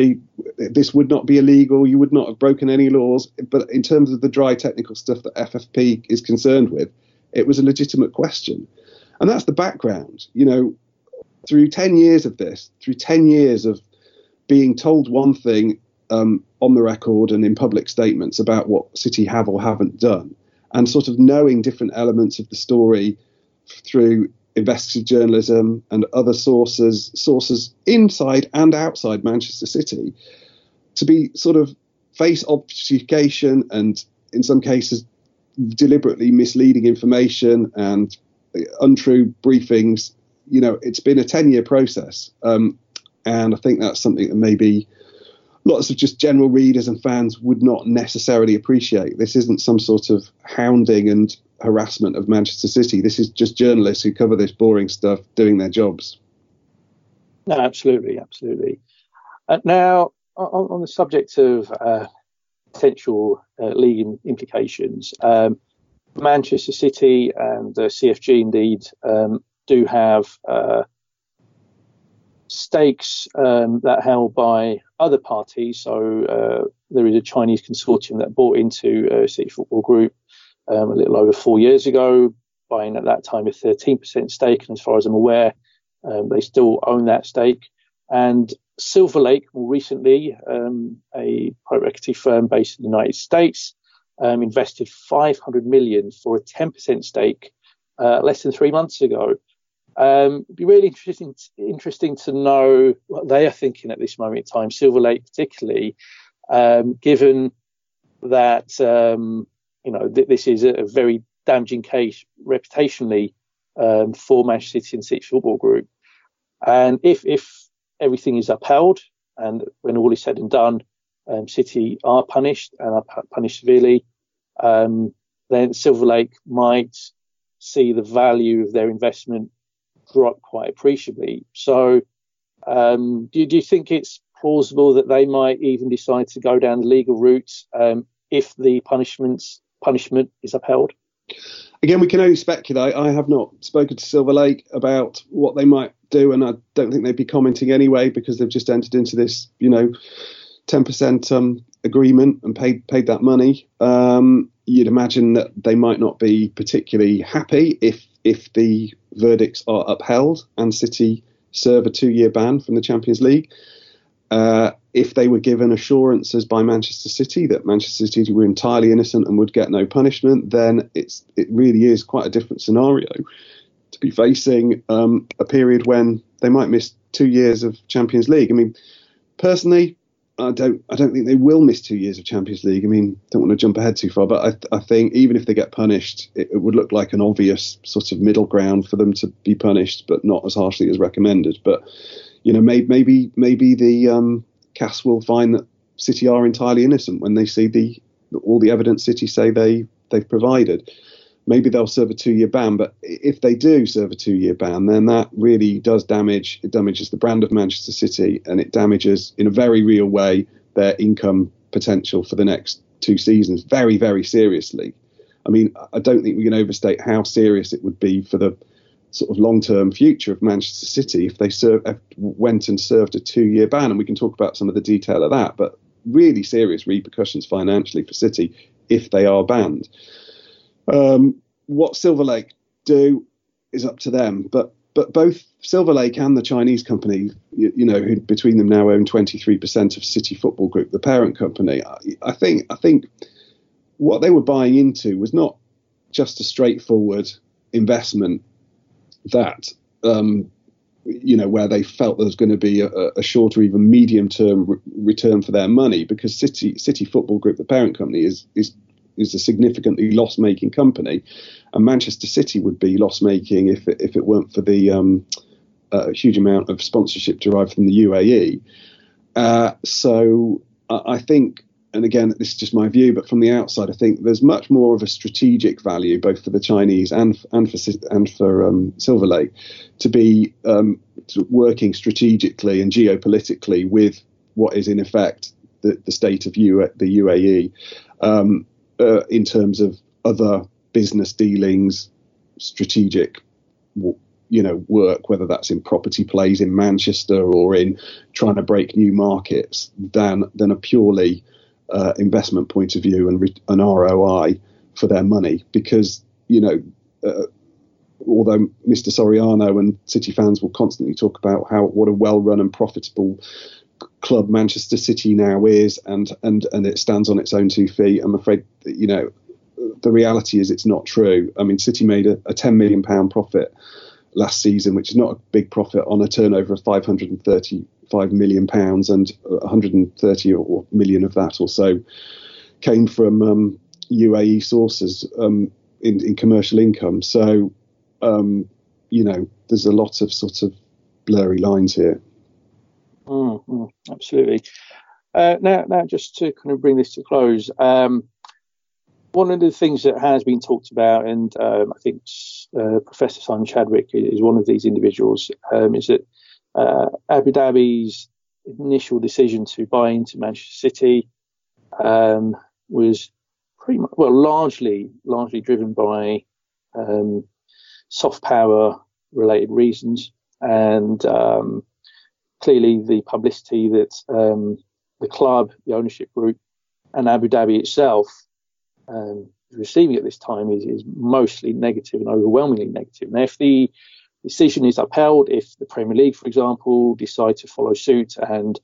This would not be illegal. You would not have broken any laws. But in terms of the dry technical stuff that F F P is concerned with, it was a legitimate question. And that's the background. You know, through ten years of this, through ten years of being told one thing um, on the record and in public statements about what City have or haven't done, and sort of knowing different elements of the story through investigative journalism and other sources, sources inside and outside Manchester City, to be sort of face obfuscation and in some cases deliberately misleading information and untrue briefings. You know, it's been a ten-year process. Um, and I think that's something that maybe lots of just general readers and fans would not necessarily appreciate. This isn't some sort of hounding and harassment of Manchester City. This is just journalists who cover this boring stuff doing their jobs. No, absolutely, absolutely. Uh, now, on, on the subject of uh, potential uh, league implications, um, Manchester City and uh, C F G indeed um, do have uh, stakes um, that are held by other parties. So uh, there is a Chinese consortium that bought into uh, City Football Group um, a little over four years ago, buying at that time a thirteen percent stake. And as far as I'm aware, um, they still own that stake. And Silver Lake, more recently, um, a private equity firm based in the United States, um, invested five hundred million dollars for a ten percent stake uh, less than three months ago. Um, it'd be really interesting, interesting to know what they are thinking at this moment in time, Silver Lake particularly, um, given that um, you know th- this is a very damaging case reputationally um, for Manchester City and City Football Group. And if if everything is upheld, and when all is said and done, um, City are punished and are p- punished severely, um, then Silver Lake might see the value of their investment drop quite appreciably. So um, do, do you think it's plausible that they might even decide to go down the legal route um, if the punishments punishment is upheld? Again, we can only speculate. I have not spoken to Silver Lake about what they might do, and I don't think they'd be commenting anyway, because they've just entered into this, you know, ten percent um, agreement and paid paid that money. Um, you'd imagine that they might not be particularly happy if if the verdicts are upheld and City serve a two-year ban from the Champions League. Uh, if they were given assurances by Manchester City that Manchester City were entirely innocent and would get no punishment, then it's it really is quite a different scenario to be facing um, a period when they might miss two years of Champions League. I mean, personally, I don't I don't think they will miss two years of Champions League. I mean, don't want to jump ahead too far, but I, th- I think even if they get punished, it, it would look like an obvious sort of middle ground for them to be punished, but not as harshly as recommended. But, you know, may- maybe maybe the um, C A S will find that City are entirely innocent when they see the all the evidence City say they, they've provided. Maybe they'll serve a two-year ban, but if they do serve a two-year ban, then that really does damage. It damages the brand of Manchester City, and it damages, in a very real way, their income potential for the next two seasons very, very seriously. I mean, I don't think we can overstate how serious it would be for the sort of long-term future of Manchester City if they serve, if went and served a two-year ban, and we can talk about some of the detail of that, but really serious repercussions financially for City if they are banned. Um, what Silver Lake do is up to them, but but both Silver Lake and the Chinese company, you, you know, who between them now own twenty-three percent of City Football Group, the parent company. I, I think I think what they were buying into was not just a straightforward investment that um, you know where they felt there was going to be a, a short or even medium term re- return for their money, because City City Football Group, the parent company, is is. is a significantly loss-making company, and Manchester City would be loss-making if it, if it weren't for the um, uh, huge amount of sponsorship derived from the U A E. Uh, so I, I think, and again, this is just my view, but from the outside, I think there's much more of a strategic value, both for the Chinese and and for and for um, Silver Lake, to be um, working strategically and geopolitically with what is in effect the, the state of U- the U A E. Um, Uh, in terms of other business dealings, strategic, you know, work, whether that's in property plays in Manchester or in trying to break new markets, than than a purely uh, investment point of view and re- an R O I for their money. Because, you know, uh, although Mister Soriano and City fans will constantly talk about how what a well-run and profitable club Manchester City now is, and and and it stands on its own two feet, I'm afraid that, you know, the reality is it's not true. I mean, City made a, a ten million pound profit last season, which is not a big profit on a turnover of five hundred thirty-five million pounds, and one hundred thirty or million of that or so came from um, U A E sources um, in, in commercial income. So, um, you know, there's a lot of sort of blurry lines here. Mm, mm, absolutely. Uh, now, now, just to kind of bring this to close, um, one of the things that has been talked about, and um, I think uh, Professor Simon Chadwick is one of these individuals, um, is that uh, Abu Dhabi's initial decision to buy into Manchester City um, was pretty much, well, largely, largely driven by um, soft power-related reasons, and um, clearly the publicity that um, the club, the ownership group, and Abu Dhabi itself um, is receiving at this time is, is mostly negative and overwhelmingly negative. Now, if the decision is upheld, if the Premier League, for example, decide to follow suit and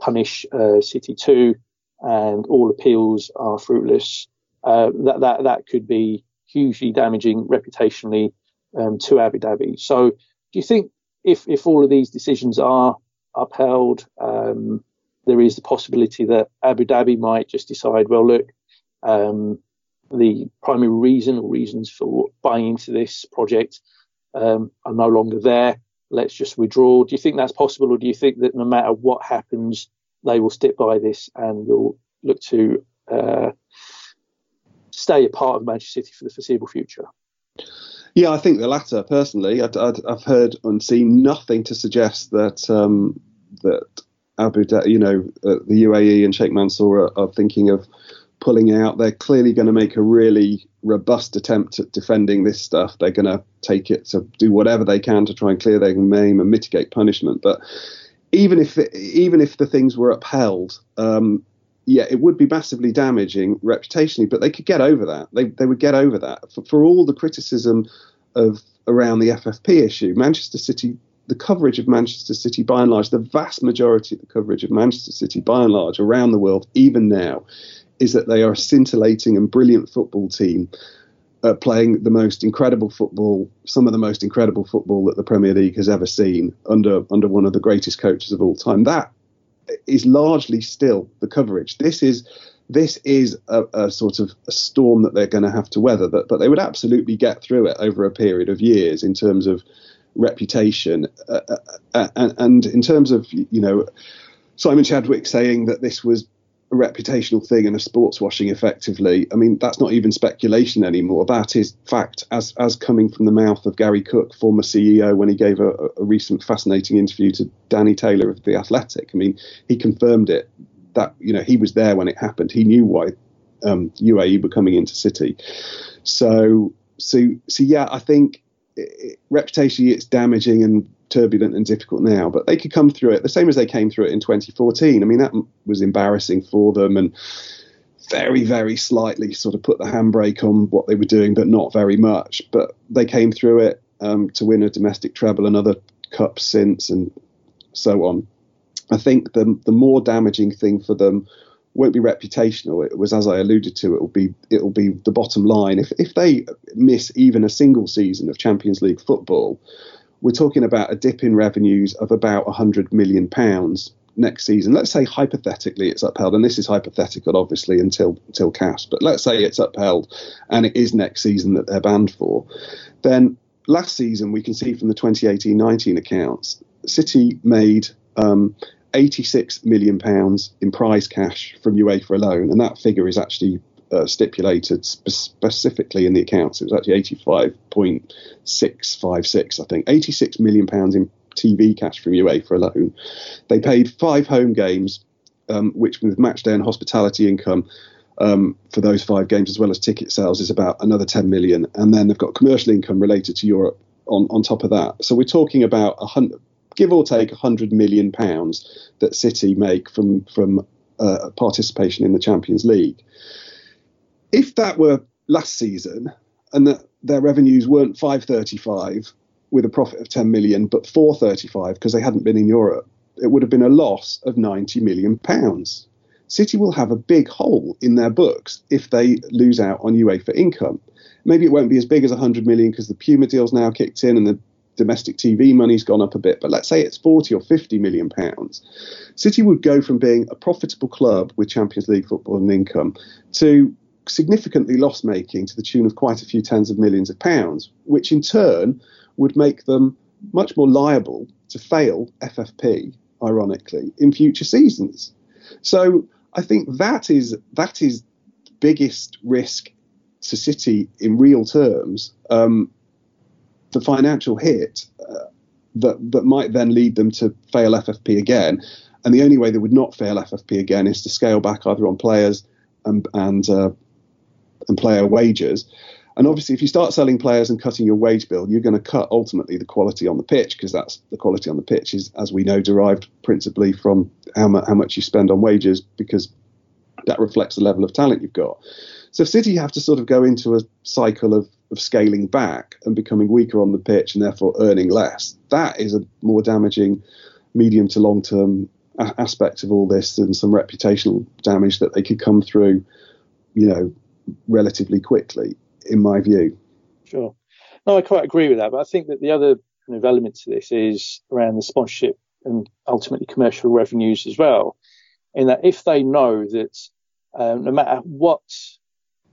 punish uh, City too, and all appeals are fruitless, uh, that that that could be hugely damaging reputationally um, to Abu Dhabi. So, do you think if if all of these decisions are upheld, um, there is the possibility that Abu Dhabi might just decide, well, look, um, the primary reason or reasons for buying into this project um, are no longer there. Let's just withdraw. Do you think that's possible, or do you think that no matter what happens, they will stick by this and will look to uh, stay a part of Manchester City for the foreseeable future? Yeah, I think the latter, personally. I'd, I'd, I've heard and seen nothing to suggest that um, that Abu Dhabi, you know, uh, the U A E and Sheikh Mansour are, are thinking of pulling out. They're clearly going to make a really robust attempt at defending this stuff. They're going to take it to do whatever they can to try and clear their name and mitigate punishment. But even if it, even if the things were upheld, um, yeah, it would be massively damaging reputationally, but they could get over that. They they would get over that. For, for all the criticism of around the F F P issue, Manchester City, the coverage of Manchester City by and large, the vast majority of the coverage of Manchester City by and large around the world, even now, is that they are a scintillating and brilliant football team uh, playing the most incredible football, some of the most incredible football that the Premier League has ever seen under under one of the greatest coaches of all time. That is largely still the coverage. This is this is a, a sort of a storm that they're going to have to weather, but, but they would absolutely get through it over a period of years in terms of reputation uh, uh, and, and in terms of, you know, Simon Chadwick saying that this was a reputational thing and a sports washing effectively. I mean, that's not even speculation anymore. That is fact, as as coming from the mouth of Gary Cook, former C E O, when he gave a, a recent fascinating interview to Danny Taylor of The Athletic. I mean, he confirmed it, that, you know, he was there when it happened. He knew why um, U A E were coming into City. So, so, so yeah, I think it, reputationally it's damaging and turbulent and difficult now, but they could come through it the same as they came through it in twenty fourteen. I mean, that was embarrassing for them, and very, very slightly sort of put the handbrake on what they were doing, but not very much. But they came through it um, to win a domestic treble and other cups since, and so on. I think the the more damaging thing for them won't be reputational. It was, as I alluded to, it will be it will be the bottom line. If if they miss even a single season of Champions League football, we're talking about a dip in revenues of about one hundred million pounds next season. Let's say hypothetically it's upheld, and this is hypothetical, obviously, until until C A S, but let's say it's upheld and it is next season that they're banned for. Then last season, we can see from the twenty eighteen nineteen accounts, City made um, eighty-six million pounds in prize cash from UEFA alone, and that figure is actually Uh, stipulated spe- specifically in the accounts. It was actually eighty-five point six five six, I think, eighty-six million pounds in T V cash from UEFA alone. They paid five home games, um, which with match day and hospitality income um, for those five games, as well as ticket sales, is about another ten million. And then they've got commercial income related to Europe on, on top of that. So we're talking about a hundred, give or take one hundred million pounds that City make from, from uh, participation in the Champions League. If that were last season and that their revenues weren't five thirty-five with a profit of ten million, but four thirty-five because they hadn't been in Europe, it would have been a loss of ninety million pounds. City will have a big hole in their books if they lose out on UEFA income. Maybe it won't be as big as one hundred million because the Puma deal's now kicked in and the domestic T V money's gone up a bit, but let's say it's forty or fifty million pounds, City would go from being a profitable club with Champions League football and income to significantly loss-making to the tune of quite a few tens of millions of pounds, which in turn would make them much more liable to fail F F P, ironically, in future seasons. So I think that is that is the biggest risk to City in real terms, um, the financial hit uh, that, that might then lead them to fail F F P again. And the only way they would not fail F F P again is to scale back either on players and and uh, and player wages. And obviously, if you start selling players and cutting your wage bill, you're going to cut ultimately the quality on the pitch, because that's the quality on the pitch is, as we know, derived principally from how, mu- how much you spend on wages, because that reflects the level of talent you've got. So City have to sort of go into a cycle of, of scaling back and becoming weaker on the pitch and therefore earning less. That is a more damaging medium to long term a- aspect of all this, and some reputational damage that they could come through, you know, relatively quickly, in my view. Sure. No, I quite agree with that. But I think that the other kind of element to this is around the sponsorship and ultimately commercial revenues as well, in that if they know that um, no matter what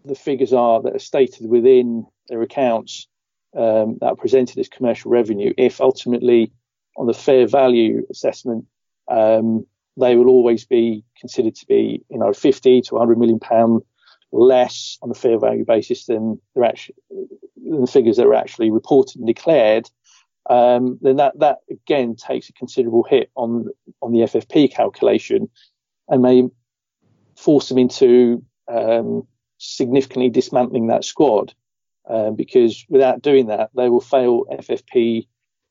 the figures are that are stated within their accounts um, that are presented as commercial revenue, if ultimately on the fair value assessment, um, they will always be considered to be, you know, fifty to one hundred million pounds less on a fair value basis than they're actually, than the figures that are actually reported and declared, um, then that, that again takes a considerable hit on on the F F P calculation and may force them into um, significantly dismantling that squad, uh, because without doing that, they will fail F F P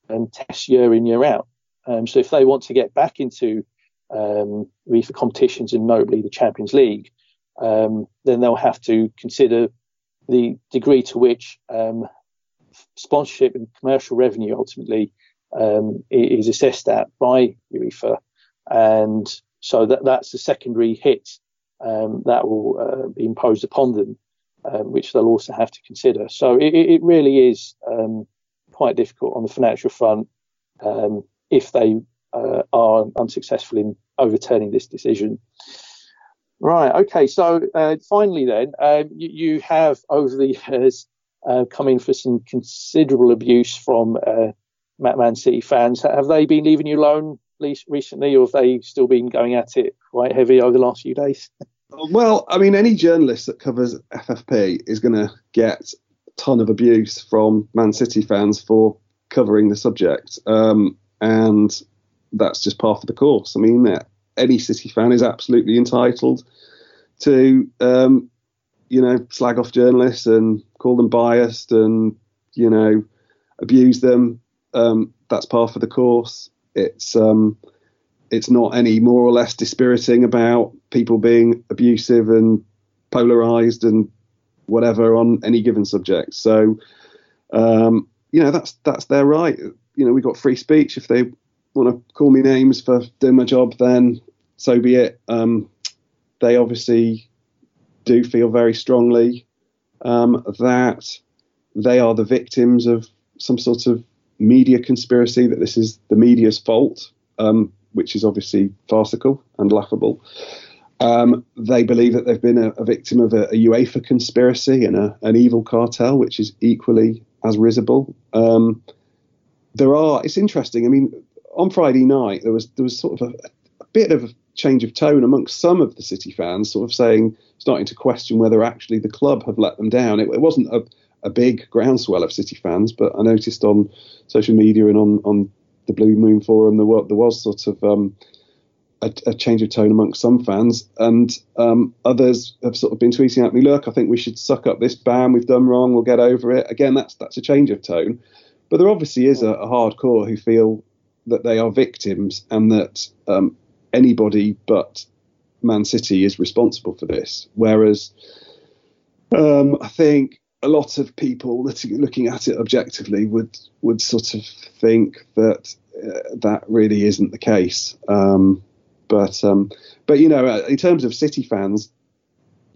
and tests year in, year out. Um, so if they want to get back into um, UEFA competitions and notably the Champions League, Um, then they'll have to consider the degree to which um, sponsorship and commercial revenue ultimately um, is assessed at by UEFA. And so that, that's the secondary hit um, that will uh, be imposed upon them, um, which they'll also have to consider. So it, it really is um, quite difficult on the financial front um, if they uh, are unsuccessful in overturning this decision. Right. Okay. So uh, finally, then um, you, you have over the years uh, come in for some considerable abuse from uh, Man City fans. Have they been leaving you alone recently, or have they still been going at it quite heavy over the last few days? Well, I mean, any journalist that covers F F P is going to get a ton of abuse from Man City fans for covering the subject, um, and that's just part of the course. I mean, that. Any City fan is absolutely entitled to, um, you know, slag off journalists and call them biased and, you know, abuse them. Um, that's par for the course. It's um, it's not any more or less dispiriting about people being abusive and polarised and whatever on any given subject. So, um, you know, that's that's their right. You know, we've got free speech. If they want to call me names for doing my job, then so be it. Um, they obviously do feel very strongly um, that they are the victims of some sort of media conspiracy, that this is the media's fault, um, which is obviously farcical and laughable. Um, they believe that they've been a, a victim of a, a UEFA conspiracy and a, an evil cartel, which is equally as risible. Um, there are, it's interesting, I mean, on Friday night, there was there was sort of a, a bit of a change of tone amongst some of the City fans, sort of saying, starting to question whether actually the club have let them down. It, it wasn't a, a big groundswell of City fans, but I noticed on social media and on, on the Blue Moon Forum, there, were, there was sort of um, a, a change of tone amongst some fans. And um, others have sort of been tweeting at me, look, I think we should suck up this ban. We've done wrong. We'll get over it. Again, that's, that's a change of tone. But there obviously is a, a hardcore who feel that they are victims and that um, anybody but Man City is responsible for this. Whereas um, I think a lot of people looking at it objectively would would sort of think that uh, that really isn't the case. Um, but, um, but you know, in terms of City fans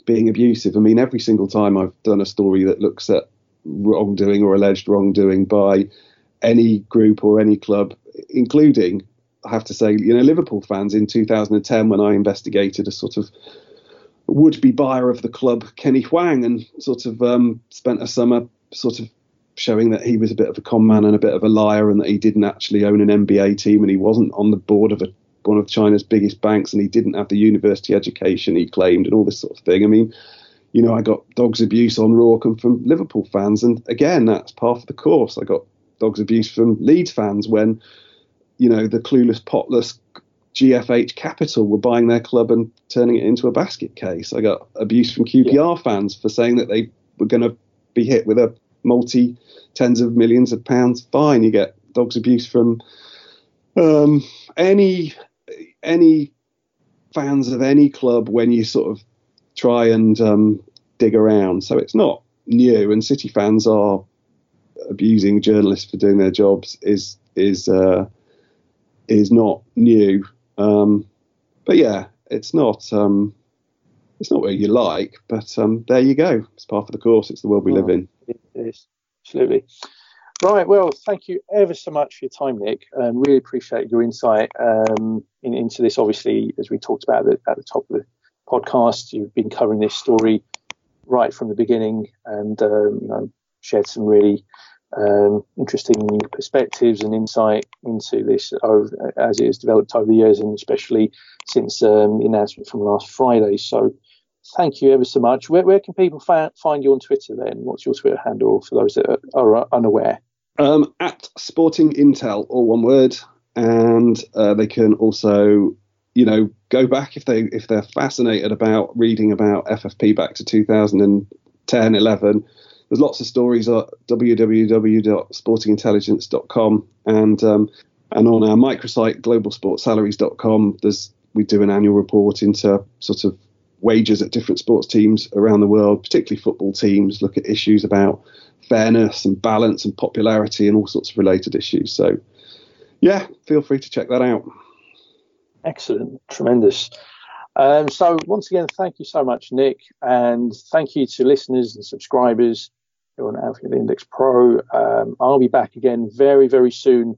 being abusive, I mean, every single time I've done a story that looks at wrongdoing or alleged wrongdoing by any group or any club, including, I have to say, you know, Liverpool fans in two thousand ten when I investigated a sort of would-be buyer of the club, Kenny Huang, and sort of um, spent a summer sort of showing that he was a bit of a con man and a bit of a liar, and that he didn't actually own an N B A team, and he wasn't on the board of a, one of China's biggest banks, and he didn't have the university education he claimed, and all this sort of thing. I mean, you know, I got dogs abuse on Raw and from Liverpool fans, and again, that's part of the course. I got dogs abuse from Leeds fans when, you know, the clueless, potless G F H Capital were buying their club and turning it into a basket case. I got abuse from Q P R fans for saying that they were going to be hit with a multi tens of millions of pounds fine. You get dogs abuse from um, any any fans of any club when you sort of try and um, dig around. So it's not new, and City fans are abusing journalists for doing their jobs is is uh, is not new. Um, but yeah, it's not um, it's not what you like, but um, there you go. It's part of the course. It's the world we oh, live in. It is, absolutely. Right. Well, thank you ever so much for your time, Nick. Um, really appreciate your insight um, in, into this. Obviously, as we talked about at the, at the top of the podcast, you've been covering this story right from the beginning, and um, you know, shared some really um, interesting perspectives and insight into this over, as it has developed over the years, and especially since um, the announcement from last Friday. So thank you ever so much. Where, where can people fa- find you on Twitter then? What's your Twitter handle for those that are, are unaware? Um, at Sporting Intel, all one word. And uh, they can also, you know, go back if, they, if they're fascinated about reading about F F P back to two thousand ten, eleven. There's lots of stories at w w w dot sporting intelligence dot com, and um, and on our microsite global sports salaries dot com, there's we do an annual report into sort of wages at different sports teams around the world, particularly football teams. Look at issues about fairness and balance and popularity and all sorts of related issues. So, yeah, feel free to check that out. Excellent, tremendous. Um, so once again, thank you so much, Nick, and thank you to listeners and subscribers who are on Anfield Index Pro. Um, I'll be back again very, very soon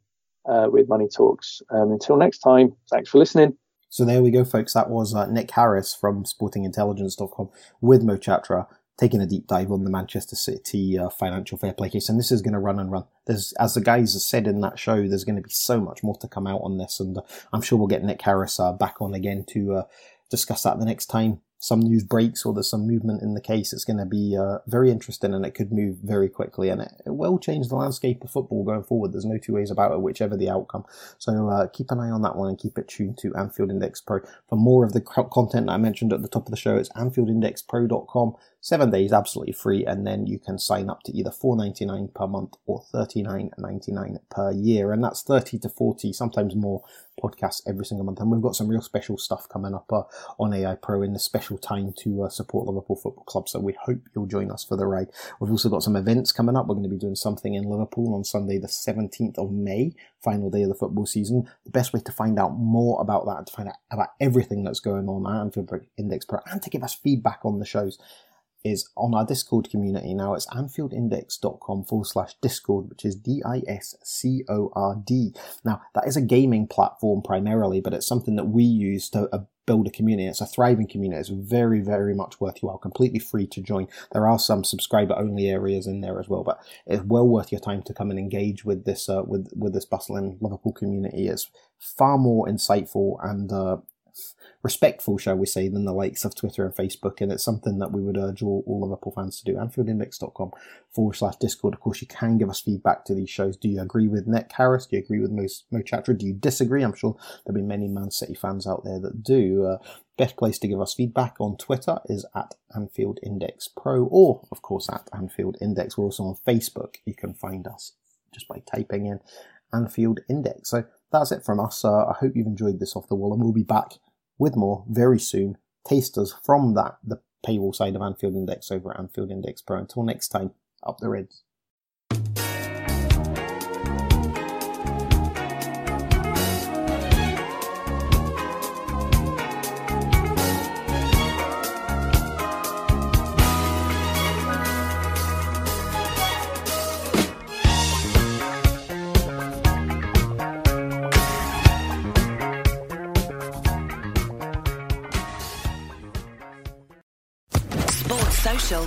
uh, with Money Talks. Um, until next time, thanks for listening. So there we go, folks. That was uh, Nick Harris from sporting intelligence dot com with Mo Chatra, taking a deep dive on the Manchester City uh, financial fair play case. And this is going to run and run. There's, as the guys have said in that show, there's going to be so much more to come out on this. And uh, I'm sure we'll get Nick Harris uh, back on again to uh, discuss that the next time some news breaks or there's some movement in the case. It's going to be uh, very interesting, and it could move very quickly, and it, it will change the landscape of football going forward. There's no two ways about it, whichever the outcome. So uh, keep an eye on that one and keep it tuned to Anfield Index Pro. For more of the content that I mentioned at the top of the show, it's anfield index pro dot com. Seven days absolutely free, and then you can sign up to either four ninety-nine per month or thirty-nine ninety-nine per year, and that's thirty to forty, sometimes more, podcasts every single month. And we've got some real special stuff coming up uh, on A I Pro in this special time to uh, support Liverpool Football Club, so we hope you'll join us for the ride. We've also got some events coming up. We're going to be doing something in Liverpool on Sunday the seventeenth of May, final day of the football season. The best way to find out more about that, to find out about everything that's going on at Anfield Index Pro, and to give us feedback on the shows, is on our Discord community now. It's anfieldindex.com forward slash Discord, which is D I S C O R D. Now, that is a gaming platform primarily, but it's something that we use to uh, build a community. It's a thriving community. It's very, very much worth your while. Completely free to join. There are some subscriber-only areas in there as well, but it's well worth your time to come and engage with this uh, with, with this bustling Liverpool community. It's far more insightful and uh, respectful, shall we say, than the likes of Twitter and Facebook, and it's something that we would urge all, all Liverpool fans to do. Anfield Index dot com forward slash Discord. Of course, you can give us feedback to these shows. Do you agree with Nick Harris? Do you agree with Mo, Mo Chatra? Do you disagree? I'm sure there'll be many Man City fans out there that do. Uh, best place to give us feedback on Twitter is at Anfield Index Pro, or of course at Anfield Index. We're also on Facebook. You can find us just by typing in Anfield Index. So that's it from us. Uh, I hope you've enjoyed this Off The Wall, and we'll be back with more very soon. Tasters from that, the paywall side of Anfield Index over at Anfield Index Pro. Until next time, up the Reds. Official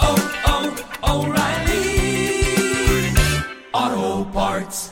oh, oh, O'Reilly Auto Parts.